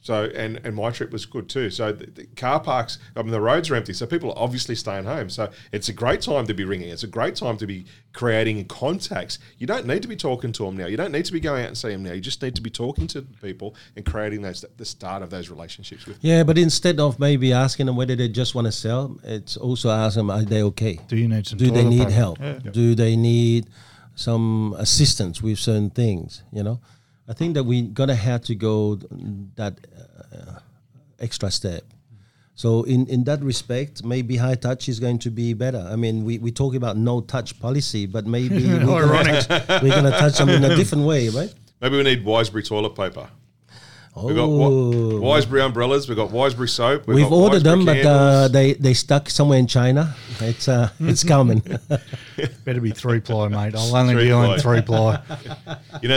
So, and my trip was good too. So the car parks, I mean, the roads are empty. So people are obviously staying home. So it's a great time to be ringing. It's a great time to be creating contacts. You don't need to be talking to them now. You don't need to be going out and seeing them now. You just need to be talking to people and creating the start of those relationships with them. Yeah, but instead of maybe asking them whether they just want to sell, it's also asking them, are they okay? Do you need some toilet paper? Do they need help? Yeah. Do they need some assistance with certain things, you know? I think that we're going to have to go that extra step. So in that respect, maybe high touch is going to be better. I mean, we talk about no touch policy, but maybe we're going to touch them in a different way, right? Maybe we need Wiseberry toilet paper. Oh. We've got Wiseberry umbrellas. We've got Wiseberry soap. We've ordered them, candles. But they stuck somewhere in China. It's coming. Better be 3-ply, mate. I'll only be on 3-ply. You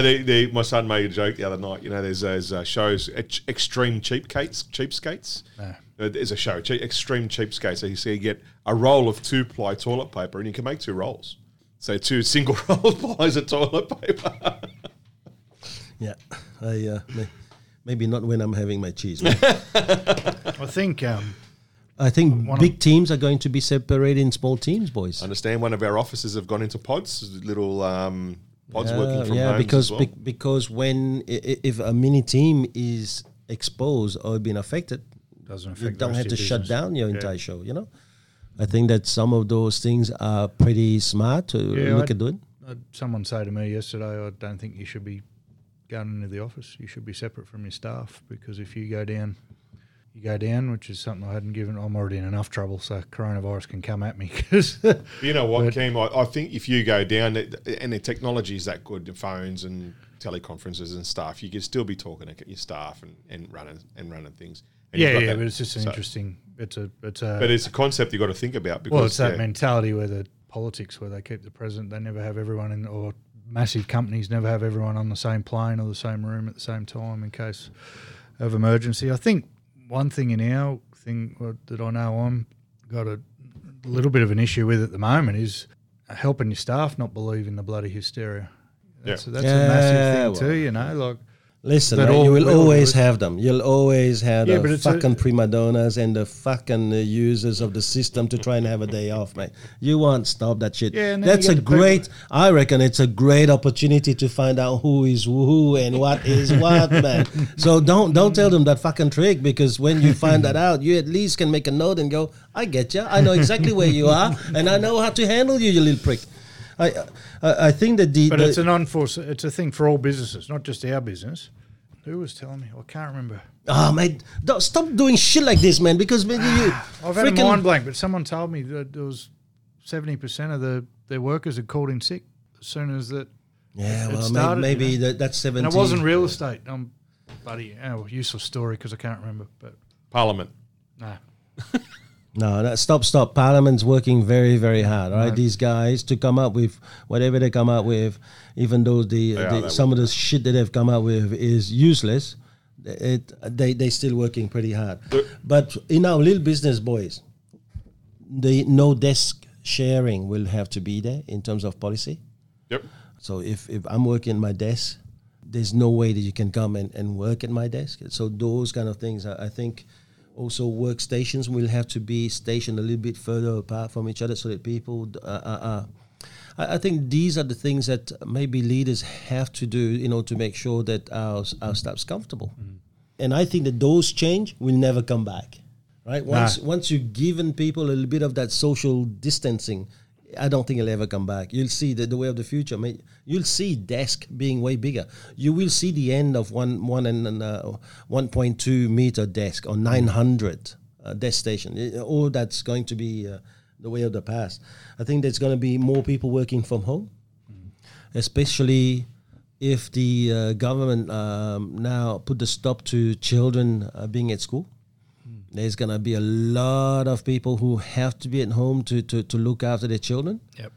know, my son made a joke the other night. You know, there's those shows, Extreme Cheapskates. No. There's a show, Extreme Cheapskates. So you get a roll of 2-ply toilet paper, and you can make 2 rolls. So 2 single roll plies of toilet paper. Yeah. Maybe not when I'm having my cheese. I think big teams are going to be separated in small teams, boys. I understand one of our offices have gone into pods, little pods working from home. Yeah, because when if a mini team is exposed or been affected, you don't have to shut down your entire show. You know, I think that some of those things are pretty smart to look at doing. Someone say to me yesterday, I don't think you should be going into the office, you should be separate from your staff, because if you go down, which is something I hadn't given, I'm already in enough trouble, so coronavirus can come at me. You know what, Kim, I think if you go down, and the technology is that good, the phones and teleconferences and stuff, you can still be talking to your staff and running things. And but it's just interesting. But it's a concept you've got to think about. Because, well, it's that mentality where the politics, where they keep the president, they never have everyone in, or massive companies never have everyone on the same plane or the same room at the same time in case of emergency. I think one thing in our thing that I know I'm got a little bit of an issue with at the moment is helping your staff not believe in the bloody hysteria. That's a massive thing too, you know. Like, listen, man, you will always have them. You'll always have the fucking prima donnas and the fucking users of the system to try and have a day off, mate. You won't stop that shit. Yeah, that's a great, I reckon it's a great opportunity to find out who is who and what is what, man. So don't tell them that fucking trick, because when you find that out, you at least can make a note and go, I get you. I know exactly where you are, and I know how to handle you, you little prick. I think that the... But it's an unforeseen... It's a thing for all businesses, not just our business. Who was telling me? I can't remember. Oh, mate. Stop doing shit like this, man, because maybe you... I've had a mind blank, but someone told me that there was 70% of their workers had called in sick as soon as that... Yeah, well, started, maybe you know? That's 17... And it wasn't real estate. Buddy, useless story because I can't remember, but... Parliament. No. No, stop. Parliament's working very, very hard, right? These guys to come up with whatever they come up with, even though some of the shit that they've come up with is useless, they're still working pretty hard. But in our little business, boys, the no desk sharing will have to be there in terms of policy. Yep. So if I'm working my desk, there's no way that you can come and work at my desk. So those kind of things, I think... Also, workstations will have to be stationed a little bit further apart from each other so that people I think these are the things that maybe leaders have to do, you know, to make sure that our staff's comfortable. Mm. And I think that those change will never come back, right? Once you've given people a little bit of that social distancing, I don't think it'll ever come back. You'll see the way of the future. I mean, you'll see desk being way bigger. You will see the end of 1.2 meter desk or 900 desk station. All that's going to be the way of the past. I think there's going to be more people working from home, especially if the government now put the stop to children being at school. There's going to be a lot of people who have to be at home to look after their children. Yep.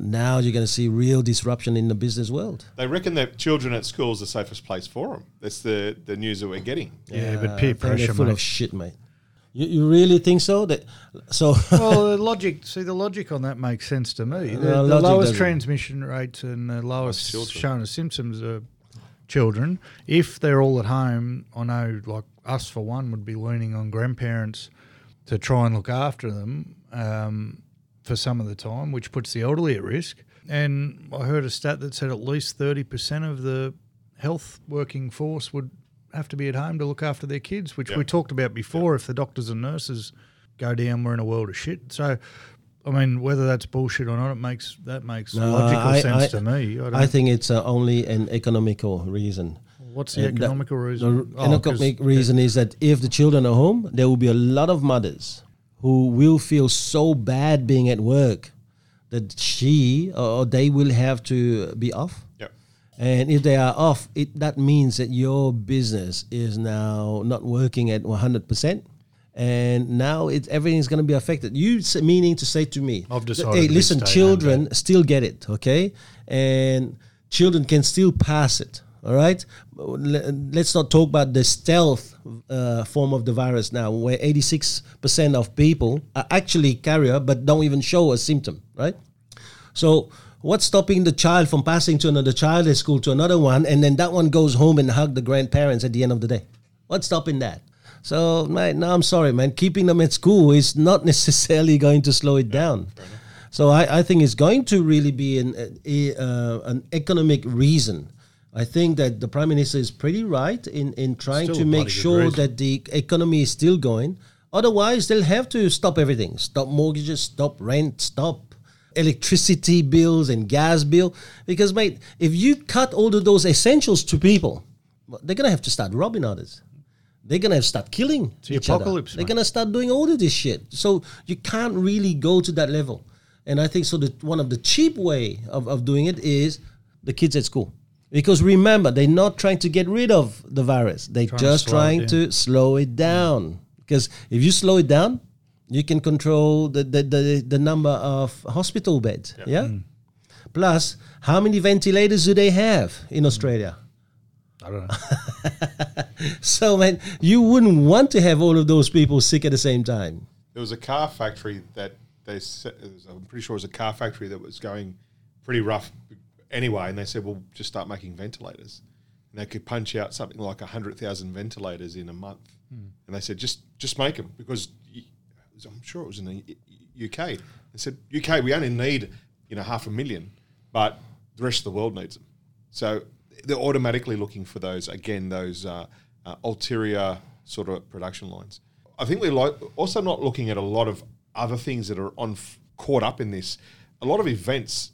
Now you're going to see real disruption in the business world. They reckon that children at school is the safest place for them. That's the news that we're getting. Yeah, but peer pressure, they're full of shit, mate. You really think so? Well, the logic on that makes sense to me. The lowest transmission rates and the lowest shown as symptoms are children. If they're all at home, I know, like, us for one would be leaning on grandparents to try and look after them for some of the time, which puts the elderly at risk. And I heard a stat that said at least 30% of the health working force would have to be at home to look after their kids, which we talked about before. If the doctors and nurses go down, we're in a world of shit. So, I mean, whether that's bullshit or not, it makes logical sense to me. I think it's only an economical reason. What's the economical reason? The economic reason is that if the children are home, there will be a lot of mothers who will feel so bad being at work that she or they will have to be off. Yep. And if they are off, that means that your business is now not working at 100%. And now everything's going to be affected. You meaning to say to me, I've decided that, hey, listen, children still get it, okay? And children can still pass it. All right, let's not talk about the stealth form of the virus now, where 86% of people are actually carrier but don't even show a symptom, right? So what's stopping the child from passing to another child at school to another one, and then that one goes home and hug the grandparents at the end of the day? What's stopping that? So, man, no, I'm sorry, man. Keeping them at school is not necessarily going to slow it down. So I think it's going to really be an economic reason. I think that the Prime Minister is pretty right in trying to make sure that the economy is still going. Otherwise, they'll have to stop everything. Stop mortgages, stop rent, stop electricity bills and gas bill. Because, mate, if you cut all of those essentials to people, they're going to have to start robbing others. They're going to have to start killing each other. They're going to start doing all of this shit. So you can't really go to that level. And I think so that one of the cheap way of doing it is the kids at school. Because remember, they're not trying to get rid of the virus. They're just trying to slow it down. Because if you slow it down, you can control the number of hospital beds. Yep. Yeah. Mm. Plus, how many ventilators do they have in Australia? I don't know. So, man, you wouldn't want to have all of those people sick at the same time. There was a car factory that I'm pretty sure it was a car factory that was going pretty rough anyway, and they said, well, just start making ventilators. And they could punch out something like 100,000 ventilators in a month. Mm. And they said, just make them, because I'm sure it was in the UK. They said, UK, we only need, 500,000, but the rest of the world needs them. So they're automatically looking for those ulterior sort of production lines. I think we're also not looking at a lot of other things that are caught up in this. A lot of events,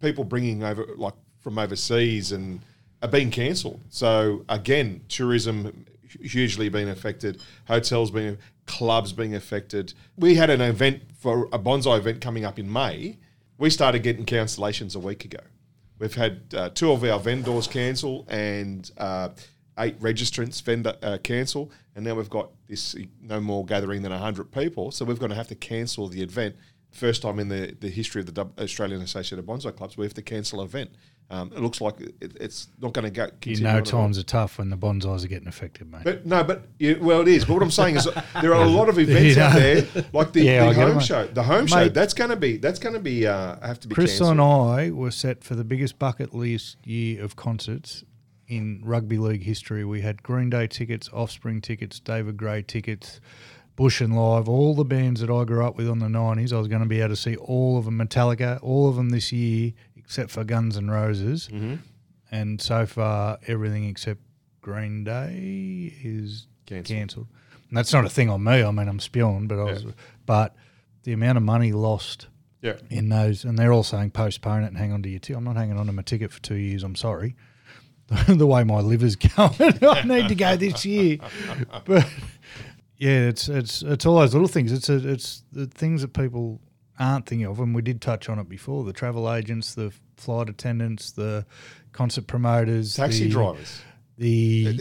people bringing over, like from overseas, and are being cancelled. So again, tourism hugely being affected, hotels being, clubs being affected. We had an event for a bonsai event coming up in May. We started getting cancellations a week ago. We've had 2 of our vendors cancel and 8 registrants cancel, and now we've got this no more gathering than 100 people. So we're going to have to cancel the event. First time in the history of the Australian Association of Bonsai Clubs, we have to cancel an event. It looks like it's not going to go. Times are tough when the bonsais are getting affected, mate. But it is. But what I'm saying is there are a lot of events out there, like the home show. The home show, that's going to be have to be Chris cancelled. Chris and I were set for the biggest bucket list year of concerts in rugby league history. We had Green Day tickets, Offspring tickets, David Gray tickets, Bush and Live, all the bands that I grew up with on the 90s, I was going to be able to see all of them, Metallica, all of them this year except for Guns N' Roses. Mm-hmm. And so far everything except Green Day is cancelled. And that's not a thing on me. I mean, I'm spewing, but but the amount of money lost in those, and they're all saying postpone it and hang on to your ticket. I'm not hanging on to my ticket for 2 years, I'm sorry. The way my liver's going, I need to go this year. But yeah, it's all those little things. It's the things that people aren't thinking of, and we did touch on it before: the travel agents, the flight attendants, the concert promoters, taxi drivers. The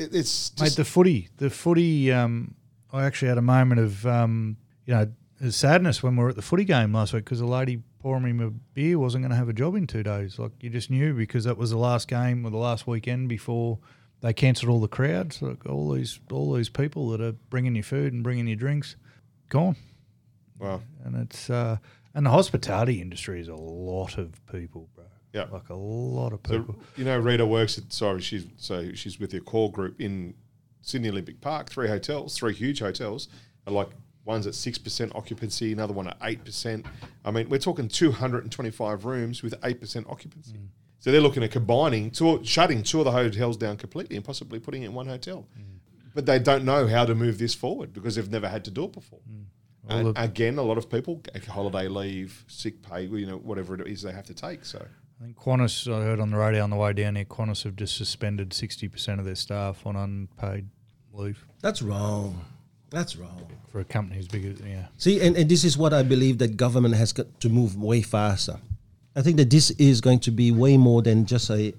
footy. The footy. I actually had a moment of sadness when we were at the footy game last week because the lady pouring me a beer wasn't going to have a job in 2 days. Like, you just knew, because that was the last game or the last weekend before they cancelled all the crowds. Like, all these people that are bringing you food and bringing you drinks, gone. Wow. And it's and the hospitality industry is a lot of people, bro. Yeah, like a lot of people. So, you know, Rita works at she's with your core group in Sydney Olympic Park. 3 hotels, 3 huge hotels, are like. One's at 6% occupancy, another one at 8%. I mean, we're talking 225 rooms with 8% occupancy. Mm. So they're looking at shutting 2 of the hotels down completely and possibly putting it in 1 hotel. Mm. But they don't know how to move this forward because they've never had to do it before. Mm. Well, and again, a lot of people, holiday leave, sick pay, whatever it is they have to take. So I think Qantas, I heard on the radio on the way down here, Qantas have just suspended 60% of their staff on unpaid leave. That's wrong. That's wrong. For a company as big as, See, and this is what I believe that government has got to move way faster. I think that this is going to be way more than just a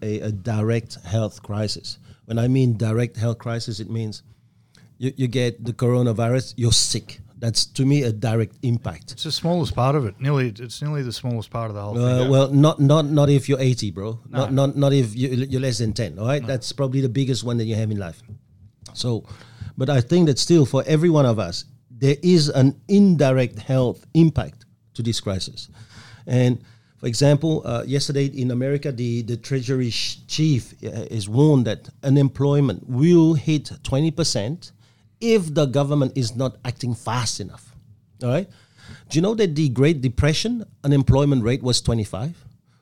direct health crisis. When I mean direct health crisis, it means you get the coronavirus, you're sick. That's, to me, a direct impact. It's the smallest part of it. It's nearly the smallest part of the whole thing. Well, not if you're 80, bro. No. Not if you're less than 10, all right? No. That's probably the biggest one that you have in life. So... But I think that still, for every one of us, there is an indirect health impact to this crisis. And, for example, yesterday in America, the Treasury chief is warned that unemployment will hit 20% if the government is not acting fast enough. All right? Do you know that the Great Depression unemployment rate was 25%?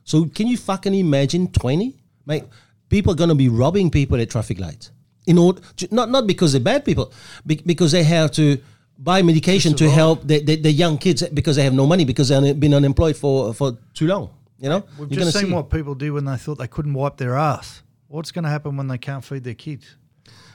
So can you fucking imagine 20%? Mate, people are going to be robbing people at traffic lights. In order, not because they're bad people, because they have to buy medication to help the young kids because they have no money, because they've been unemployed for too long. You know, we've just seen what people do when they thought they couldn't wipe their ass. What's going to happen when they can't feed their kids?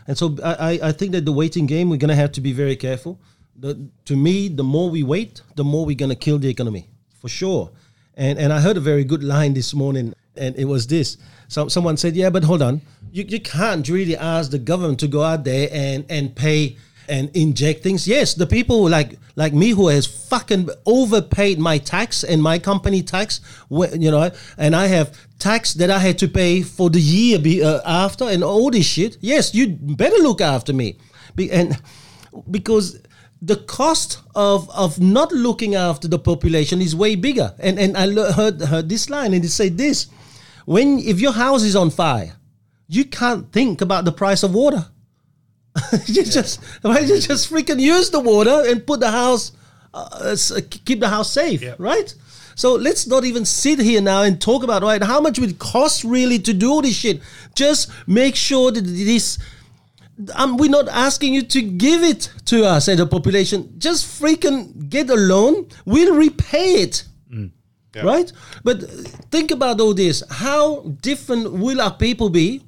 And so I think that the waiting game, we're going to have to be very careful. To me, the more we wait, the more we're going to kill the economy, for sure. And I heard a very good line this morning, and it was this. So someone said, yeah, but hold on. You can't really ask the government to go out there and pay and inject things. Yes, the people like me who has fucking overpaid my tax and my company tax, and I have tax that I had to pay for the year after and all this shit. Yes, you better look after me. Because the cost of not looking after the population is way bigger. And I heard this line, and it said this. If your house is on fire, you can't think about the price of water. You just freaking use the water and put the house, keep the house safe, right? So let's not even sit here now and talk about, right, how much would it cost really to do all this shit? Just make sure that this, we're not asking you to give it to us as a population. Just freaking get a loan. We'll repay it. Mm. Yeah. Right? But think about all this. How different will our people be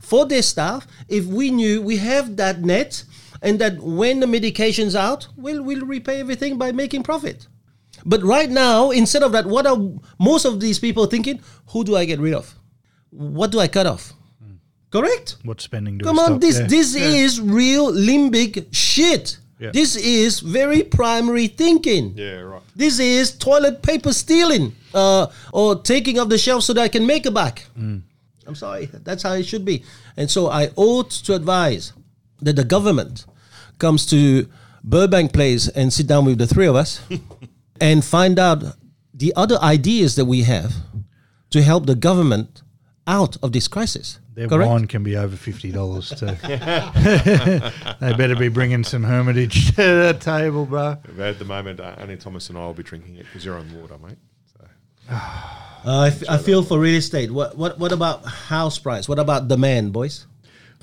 for their staff if we knew we have that net and that when the medication's out, we'll repay everything by making profit? But right now, instead of that, what are most of these people thinking? Who do I get rid of? What do I cut off? Mm. Correct? What spending do we stop? Come on, this is real limbic shit. Yeah. This is very primary thinking. Yeah, right. This is toilet paper stealing or taking off the shelf so that I can make a buck. Mm. I'm sorry. That's how it should be. And so I ought to advise that the government comes to Burbank Place and sit down with the three of us and find out the other ideas that we have to help the government out of this crisis. Their correct? Wine can be over $50 too. They better be bringing some hermitage to the table, bro. At the moment, only Thomas and I will be drinking it because you're on water, mate. So. I feel for real estate. What about house price? What about demand, boys?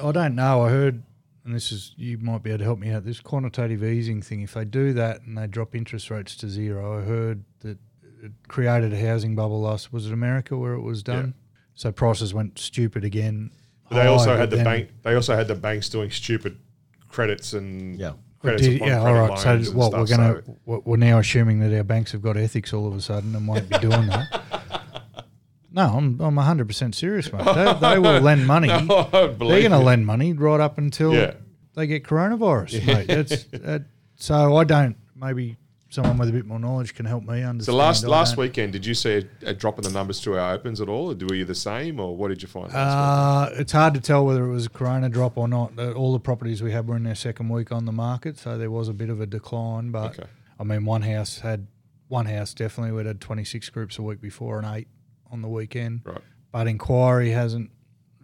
I don't know. I heard, and this is, you might be able to help me out, this quantitative easing thing. If they do that and they drop interest rates to zero, I heard that it created a housing bubble last, was it America where it was done? Yeah. So prices went stupid again. But they also had the bank. They also had the banks doing stupid credits and credits. All right. So what we're now assuming that our banks have got ethics all of a sudden and won't be doing that. No, I'm 100% serious, mate. They will lend money. No, they're going to lend money right up until they get coronavirus, mate. So I don't. Maybe someone with a bit more knowledge can help me understand. So last weekend, did you see a drop in the numbers to our opens at all? Or were you the same, or what did you find? It's hard to tell whether it was a corona drop or not. All the properties we had were in their second week on the market, so there was a bit of a decline. But I mean, one house definitely we'd had 26 groups a week before and 8. On the weekend, right. But inquiry hasn't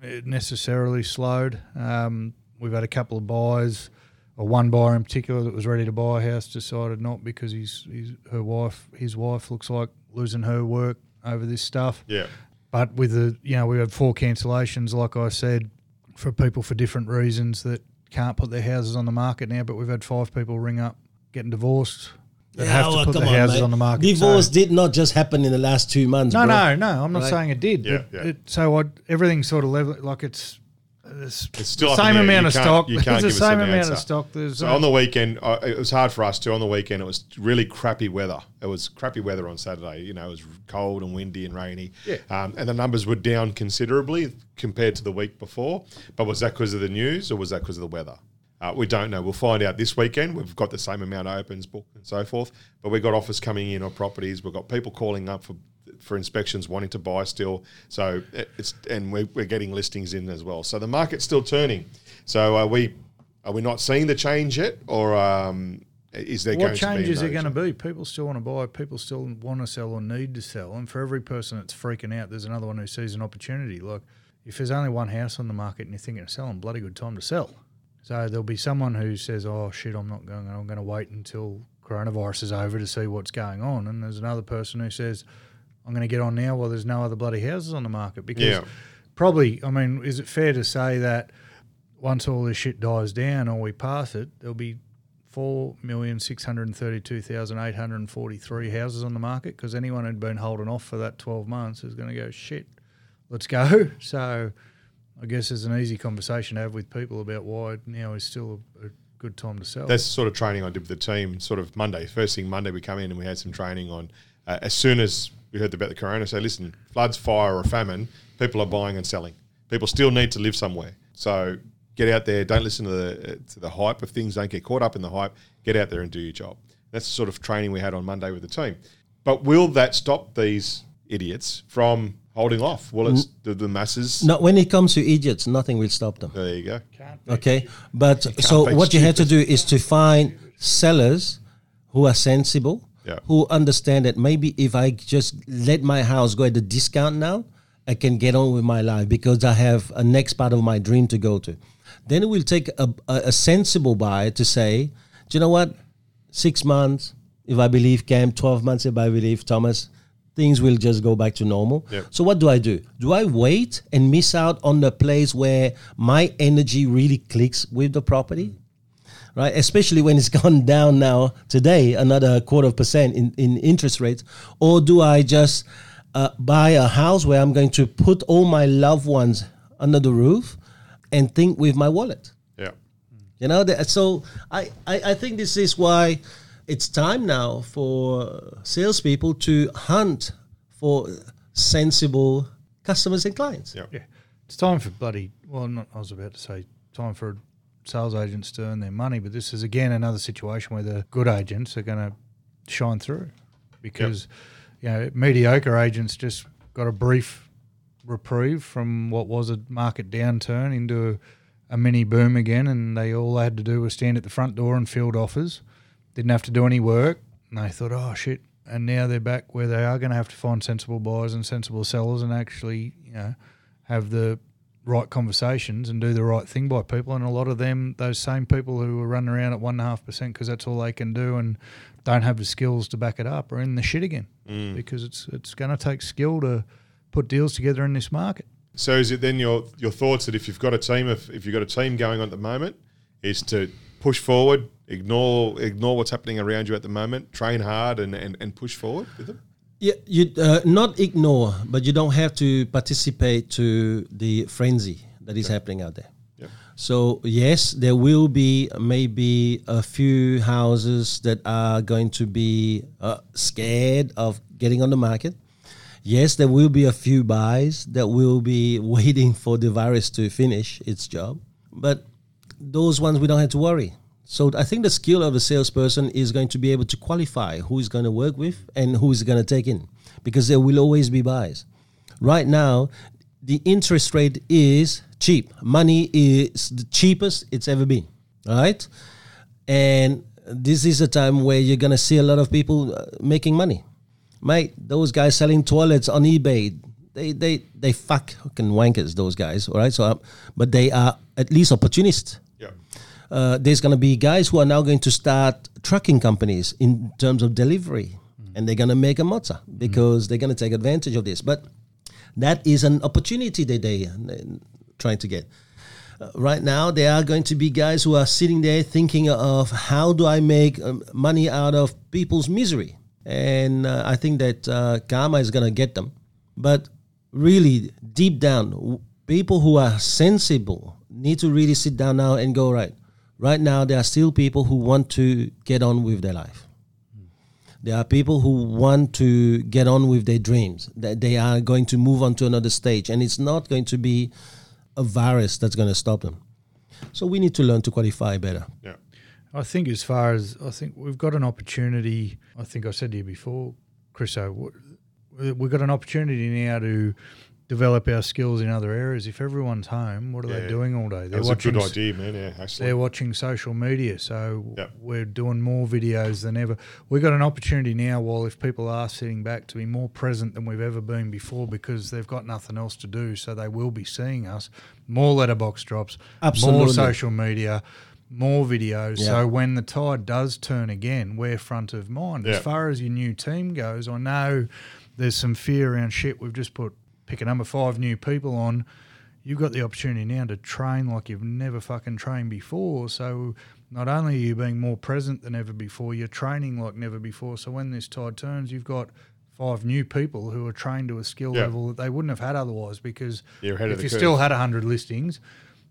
necessarily slowed. We've had a couple of buys, or one buyer in particular that was ready to buy a house decided not because his wife looks like losing her work over this stuff. Yeah, but with we had 4 cancellations, like I said, for people for different reasons that can't put their houses on the market now. But we've had 5 people ring up getting divorced. Have to put their houses on the market. Divorce did not just happen in the last 2 months. No. I'm not saying it did. Yeah. Everything's sort of level. Like it's still the same amount of stock. It's the same amount of stock. So on the weekend, it was hard for us too. On the weekend, it was really crappy weather. It was crappy weather on Saturday. You know, it was cold and windy and rainy. Yeah. And the numbers were down considerably compared to the week before. But was that because of the news or was that because of the weather? We don't know. We'll find out this weekend. We've got the same amount of opens booked and so forth, but we've got offers coming in on properties. We've got people calling up for inspections, wanting to buy still. So we're getting listings in as well. So the market's still turning. So are we not seeing the change yet, or is there going to be no change? What changes are going to be? People still want to buy. People still want to sell or need to sell. And for every person that's freaking out, there's another one who sees an opportunity. Look, if there's only one house on the market and you're thinking of selling, bloody good time to sell. So there'll be someone who says, oh, shit, I'm not going. I'm going to wait until coronavirus is over to see what's going on. And there's another person who says, I'm going to get on now while there's no other bloody houses on the market. Because probably, I mean, is it fair to say that once all this shit dies down or we pass it, there'll be 4,632,843 houses on the market? Because anyone who'd been holding off for that 12 months is going to go, shit, let's go. So I guess it's an easy conversation to have with people about why now is still a good time to sell. That's the sort of training I did with the team sort of Monday. First thing Monday we come in and we had some training on as soon as we heard about the corona, say, listen, floods, fire or famine, people are buying and selling. People still need to live somewhere. So get out there, don't listen to the hype of things, don't get caught up in the hype, get out there and do your job. That's the sort of training we had on Monday with the team. But will that stop these idiots from holding off? Well, it's the masses. No, when it comes to idiots, nothing will stop them. There you go. Okay, but so what you have to do is to find sellers who are sensible, who understand that maybe if I just let my house go at a discount now, I can get on with my life because I have a next part of my dream to go to. Then it will take a sensible buyer to say, do you know what, 6 months, if I believe Cam, 12 months if I believe Thomas, things will just go back to normal. Yep. So what do? Do I wait and miss out on the place where my energy really clicks with the property? Right? Especially when it's gone down now today, another 1/4% in interest rates. Or do I just buy a house where I'm going to put all my loved ones under the roof and think with my wallet? Yeah. You know, so I think this is why it's time now for salespeople to hunt for sensible customers and clients. Yep. Yeah, it's time for I was about to say time for sales agents to earn their money, but this is again another situation where the good agents are going to shine through because mediocre agents just got a brief reprieve from what was a market downturn into a mini boom again, and all they had to do was stand at the front door and field offers. Didn't have to do any work, and they thought, oh, shit. And now they're back where they are going to have to find sensible buyers and sensible sellers and actually, have the right conversations and do the right thing by people. And a lot of them, those same people who are running around at 1.5% because that's all they can do and don't have the skills to back it up, are in the shit again because it's going to take skill to put deals together in this market. So is it then your thoughts that if you've got a team, if you've got a team going on at the moment, is to push forward, ignore what's happening around you at the moment, train hard and push forward with them? Yeah, you not ignore, but you don't have to participate to the frenzy that is happening out there. Yep. So yes, there will be maybe a few houses that are going to be scared of getting on the market. Yes, there will be a few buys that will be waiting for the virus to finish its job. But those ones we don't have to worry. So I think the skill of the salesperson is going to be able to qualify who is going to work with and who is going to take in, because there will always be buyers. Right now, the interest rate is cheap. Money is the cheapest it's ever been, all right? And this is a time where you're going to see a lot of people making money. Mate, those guys selling toilets on eBay, they fucking wankers, those guys, all right? So, but they are at least opportunists. Yeah. There's going to be guys who are now going to start trucking companies in terms of delivery, and they're going to make a mozza because they're going to take advantage of this. But that is an opportunity that they're trying to get. Right now, there are going to be guys who are sitting there thinking of how do I make money out of people's misery? And I think that karma is going to get them. But really, deep down, people who are sensible need to really sit down now and go, right, right now, there are still people who want to get on with their life. There are people who want to get on with their dreams, that they are going to move on to another stage, and it's not going to be a virus that's going to stop them. So we need to learn to qualify better. Yeah. I think we've got an opportunity. I think I said to you before, Chriso, we've got an opportunity now to develop our skills in other areas. If everyone's home, what are they doing all day? That's watching, a good idea, man. Yeah, actually. They're watching social media, so we're doing more videos than ever. We've got an opportunity now, while if people are sitting back, to be more present than we've ever been before, because they've got nothing else to do, so they will be seeing us. More letterbox drops, Absolutely. More social media, more videos. Yeah. So when the tide does turn again, we're front of mind. Yeah. As far as your new team goes, I know there's some fear around shit. We've just put pick a number 5 new people on. You've got the opportunity now to train like you've never fucking trained before. So not only are you being more present than ever before, you're training like never before. So when this tide turns, you've got 5 new people who are trained to a skill level that they wouldn't have had otherwise, because if you still had 100 listings,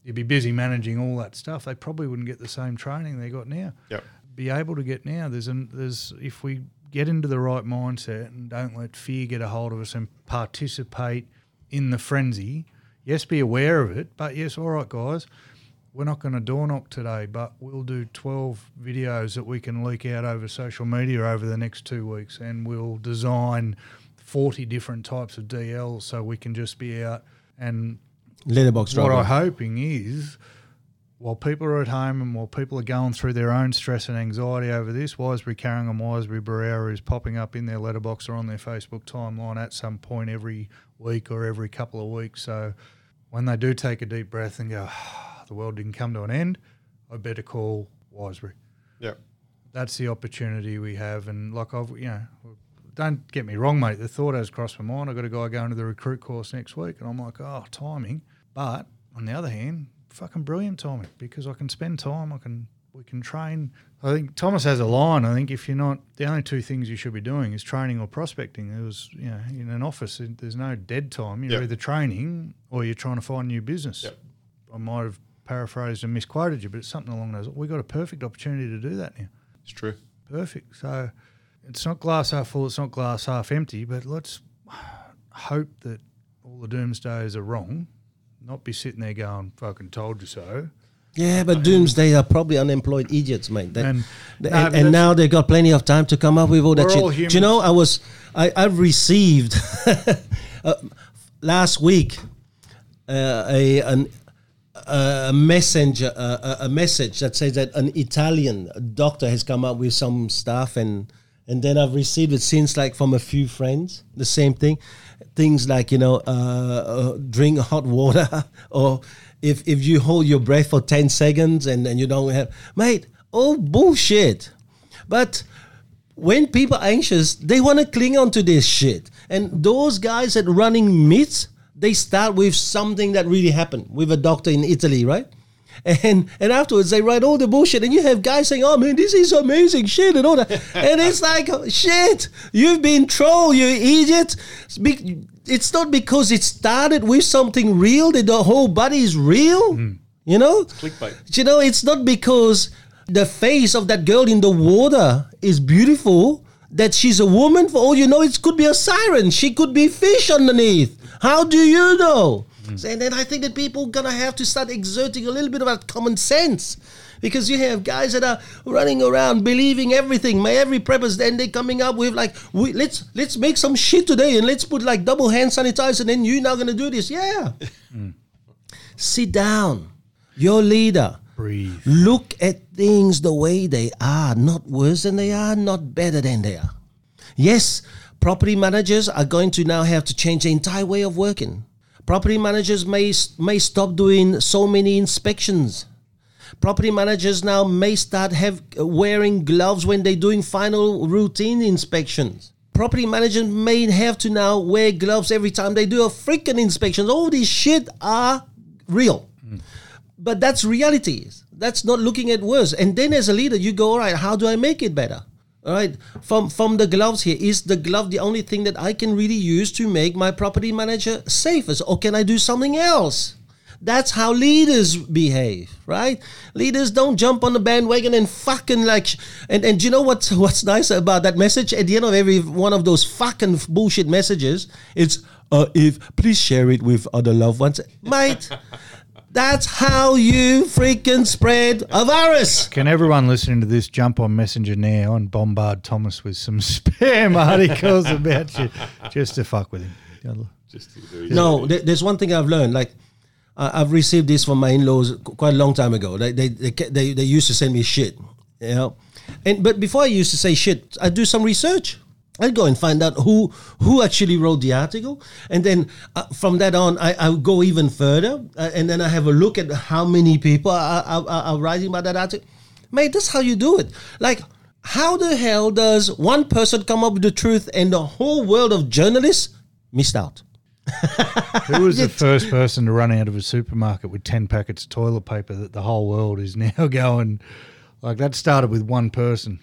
you'd be busy managing all that stuff. They probably wouldn't get the same training they got now. Yep. Be able to get now. There's if we get into the right mindset and don't let fear get a hold of us and participate in the frenzy. Yes, be aware of it, but yes, all right, guys, we're not going to door knock today, but we'll do 12 videos that we can leak out over social media over the next 2 weeks, and we'll design 40 different types of DLs so we can just be out and letterbox driving. What I'm hoping is, while people are at home and while people are going through their own stress and anxiety over this, Wiseberry Carringham and Wiseberry Barrera is popping up in their letterbox or on their Facebook timeline at some point every week or every couple of weeks. So when they do take a deep breath and go, oh, the world didn't come to an end, I better call Wiseberry. Yeah. That's the opportunity we have. And like don't get me wrong, mate, the thought has crossed my mind. I've got a guy going to the recruit course next week and I'm like, oh, timing. But on the other hand, fucking brilliant timing, because I can spend time, we can train. I think Thomas has a line. I think if you're not, the only 2 things you should be doing is training or prospecting. It was, in an office, there's no dead time. You're either training or you're trying to find new business. Yep. I might have paraphrased and misquoted you, but it's something along those lines. We've got a perfect opportunity to do that now. It's true. Perfect. So it's not glass half full, it's not glass half empty, but let's hope that all the doomsdayers are wrong. Not be sitting there going, fucking told you so. Yeah, but doomsday are probably unemployed idiots, mate. And now they've got plenty of time to come up with all that shit. All humans. Do you know, I received last week a message that says that an Italian doctor has come up with some stuff, and then I've received it since, like, from a few friends, the same thing. things like, you know, drink hot water, or if you hold your breath for 10 seconds and you don't have, mate, all bullshit. But when people are anxious, they want to cling on to this shit. And those guys that running myths, they start with something that really happened with a doctor in Italy, right? And afterwards they write all the bullshit, and you have guys saying, oh man, this is amazing shit and all that. And it's like, shit, you've been trolled, you idiot. It's not because it started with something real that the whole body is real, you know? It's clickbait. You know, it's not because the face of that girl in the water is beautiful that she's a woman. For all you know, it could be a siren. She could be fish underneath. How do you know? And then I think that people are going to have to start exerting a little bit of that common sense, because you have guys that are running around believing everything, my every purpose. Then they're coming up with like, let's make some shit today and let's put like double hand sanitizer and then you're now going to do this. Yeah. Sit down. Your leader. Breathe. Look at things the way they are, not worse than they are, not better than they are. Yes, property managers are going to now have to change the entire way of working. Property managers may stop doing so many inspections. Property managers now may start wearing gloves when they're doing final routine inspections. Property managers may have to now wear gloves every time they do a freaking inspection. All these shit are real. But that's reality. That's not looking at worse. And then as a leader, you go, all right, how do I make it better? All right, from the gloves here, is the glove the only thing that I can really use to make my property manager safer? Or can I do something else? That's how leaders behave, right? Leaders don't jump on the bandwagon and fucking and you know what's nice about that message? At the end of every one of those fucking bullshit messages, it's, if please share it with other loved ones. Mate, that's how you freaking spread a virus. Can everyone listening to this jump on Messenger now and bombard Thomas with some spam articles about you just to fuck with him? No, there's one thing I've learned. Like, I've received this from my in-laws quite a long time ago. They used to send me shit, you know. But before I used to say shit, I'd do some research. I'd go and find out who actually wrote the article. And then from that on, I would go even further. And then I have a look at how many people are writing about that article. Mate, that's how you do it. Like, how the hell does one person come up with the truth and the whole world of journalists missed out? Who was the first person to run out of a supermarket with 10 packets of toilet paper that the whole world is now going, like, that started with one person.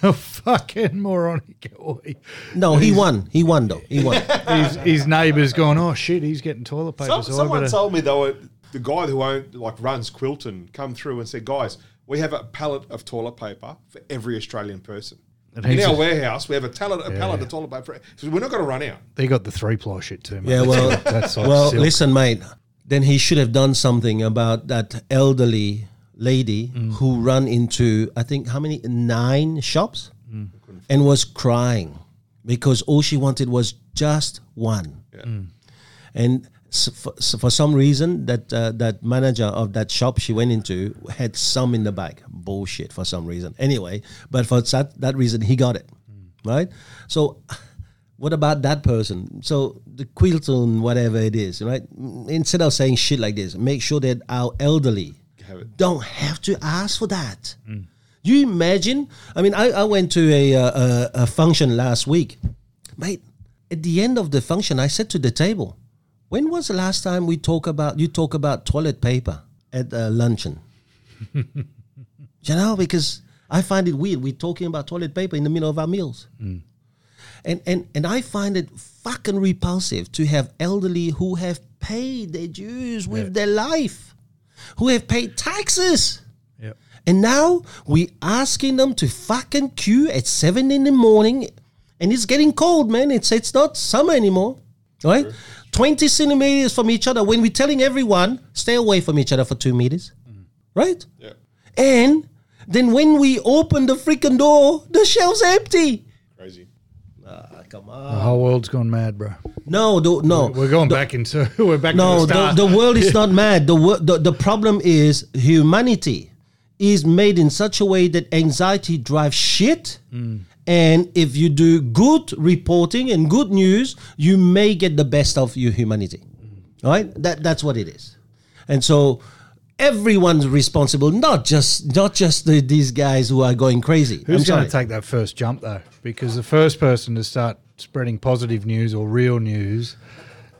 How fucking moronic are we? No, he won though. His neighbour's gone, oh shit, he's getting toilet paper. Someone told me though, the guy who runs Quilton come through and said, guys, we have a pallet of toilet paper for every Australian person. In our warehouse, we have a pallet of toilet paper. So we're not going to run out. They got the 3-ply shit too, mate. Yeah, well, that's like well silk. Listen, mate, then he should have done something about that elderly lady who ran into, I think, how many? 9 shops and was crying because all she wanted was just one. Yeah. And for some reason, that manager of that shop she went into had some in the bag. Bullshit for some reason. Anyway, but for that reason, he got it, right? So what about that person? So the Quilton, whatever it is, right? Instead of saying shit like this, make sure that our elderly don't have to ask for that. You imagine? I mean, I went to a function last week. Mate, at the end of the function, I said to the table, when was the last time you talk about toilet paper at a luncheon? You know, because I find it weird. We're talking about toilet paper in the middle of our meals. And I find it fucking repulsive to have elderly who have paid their dues with their life, who have paid taxes. Yep. And now we're asking them to fucking queue at 7 in the morning, and it's getting cold, man. It's not summer anymore, right? Sure. 20 centimeters from each other when we're telling everyone, stay away from each other for 2 meters, right? Yeah. And then when we open the freaking door, the shelf's empty. Crazy. Come on. The whole world's gone mad, bro. No. We're going back into the start. The world is not mad. The problem is humanity is made in such a way that anxiety drives shit And if you do good reporting and good news, you may get the best of your humanity. Right? That's what it is. And so everyone's responsible, not just these guys who are going crazy. Who's going to take that first jump, though? Because the first person to start spreading positive news or real news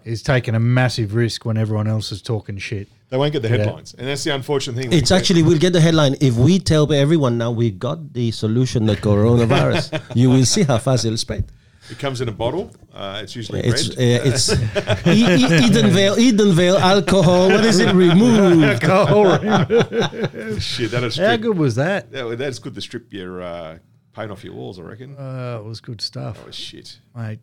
is taking a massive risk when everyone else is talking shit. They won't get the headlines, and that's the unfortunate thing. It's actually, we'll get the headline if we tell everyone now we got the solution to coronavirus. You will see how fast it'll spread. It comes in a bottle. It's usually red. It's Edenvale alcohol. What is it? Removed. Alcohol. Shit, that'll strip. How good was that? That's good to strip your paint off your walls, I reckon. It was good stuff. That was shit, mate.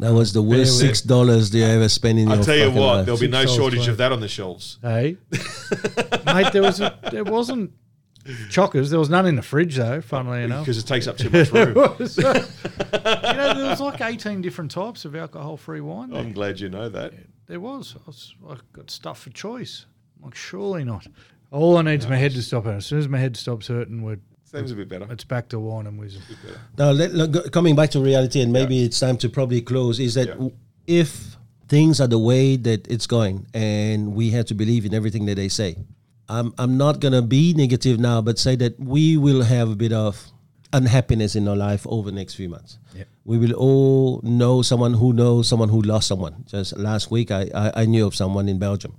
That was the worst $6 you ever spent in your life. I'll tell you what, there'll be no shortage of that on the shelves. Hey, mate, there wasn't chockers. There was none in the fridge, though, funnily enough. Because it takes up too much room. There was like 18 different types of alcohol-free wine there. I'm glad you know that. Yeah, there was. I got stuff for choice. I'm like, surely not. All I need is my head to stop hurting. As soon as my head stops hurting, we're... Seems a bit better. It's back to wine and wisdom. Now, coming back to reality, and maybe it's time to probably close, is that if things are the way that it's going and we have to believe in everything that they say, I'm not going to be negative now, but say that we will have a bit of unhappiness in our life over the next few months. Yep. We will all know someone who lost someone. Just last week, I knew of someone in Belgium.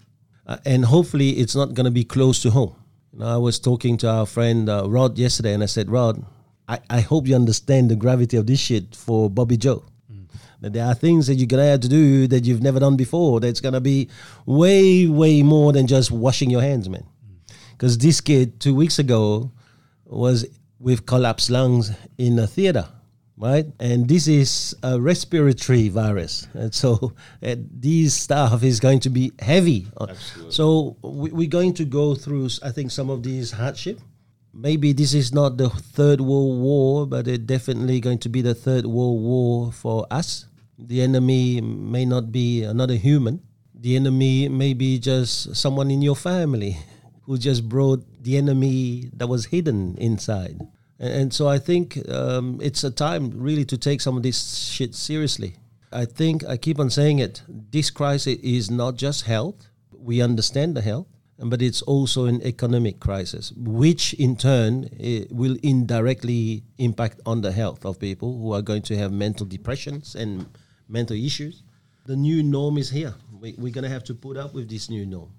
And hopefully it's not going to be close to home. I was talking to our friend Rod yesterday, and I said, Rod, I hope you understand the gravity of this shit for Bobby Joe. That there are things that you're going to have to do that you've never done before. That's going to be way, way more than just washing your hands, man. Because this kid 2 weeks ago was with collapsed lungs in a theater, right? And this is a respiratory virus. And so these stuff is going to be heavy. Absolutely. So we're going to go through, I think, some of these hardship. Maybe this is not the Third World War, but it's definitely going to be the Third World War for us. The enemy may not be another human. The enemy may be just someone in your family who just brought the enemy that was hidden inside. And so I think it's a time really to take some of this shit seriously. I think I keep on saying it. This crisis is not just health. We understand the health, but it's also an economic crisis, which in turn will indirectly impact on the health of people who are going to have mental depressions and mental issues. The new norm is here. We're going to have to put up with this new norm.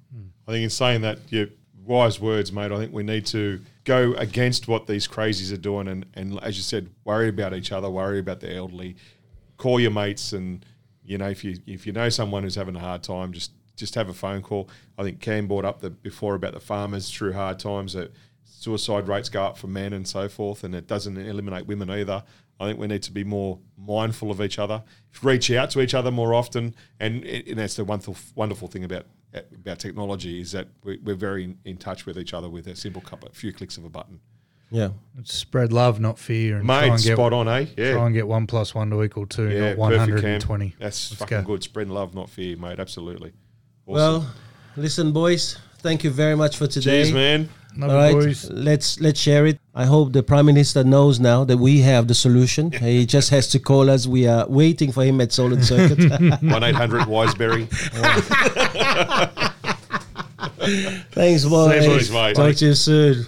I think in saying that, you're wise words, mate. I think we need to go against what these crazies are doing and as you said, worry about each other, worry about the elderly, call your mates, and you know, if you know someone who's having a hard time, just have a phone call. I think Cam brought up before about the farmers through hard times, that suicide rates go up for men and so forth, and it doesn't eliminate women either. I think we need to be more mindful of each other, reach out to each other more often, and that's the wonderful thing about technology, is that we're very in touch with each other with a few clicks of a button. Yeah. Spread love, not fear. And mate, spot on, eh? Yeah. Try and get 1 + 1 = 2, not 120. That's fucking good. Spread love, not fear, mate. Absolutely. Awesome. Well, listen, boys, thank you very much for today. Cheers, man. All right, boys. Let's share it. I hope the Prime Minister knows now that we have the solution. He just has to call us. We are waiting for him at Solid Circuit. 1-800-Wiseberry. Thanks, boys. Thanks, mate. Talk to you soon.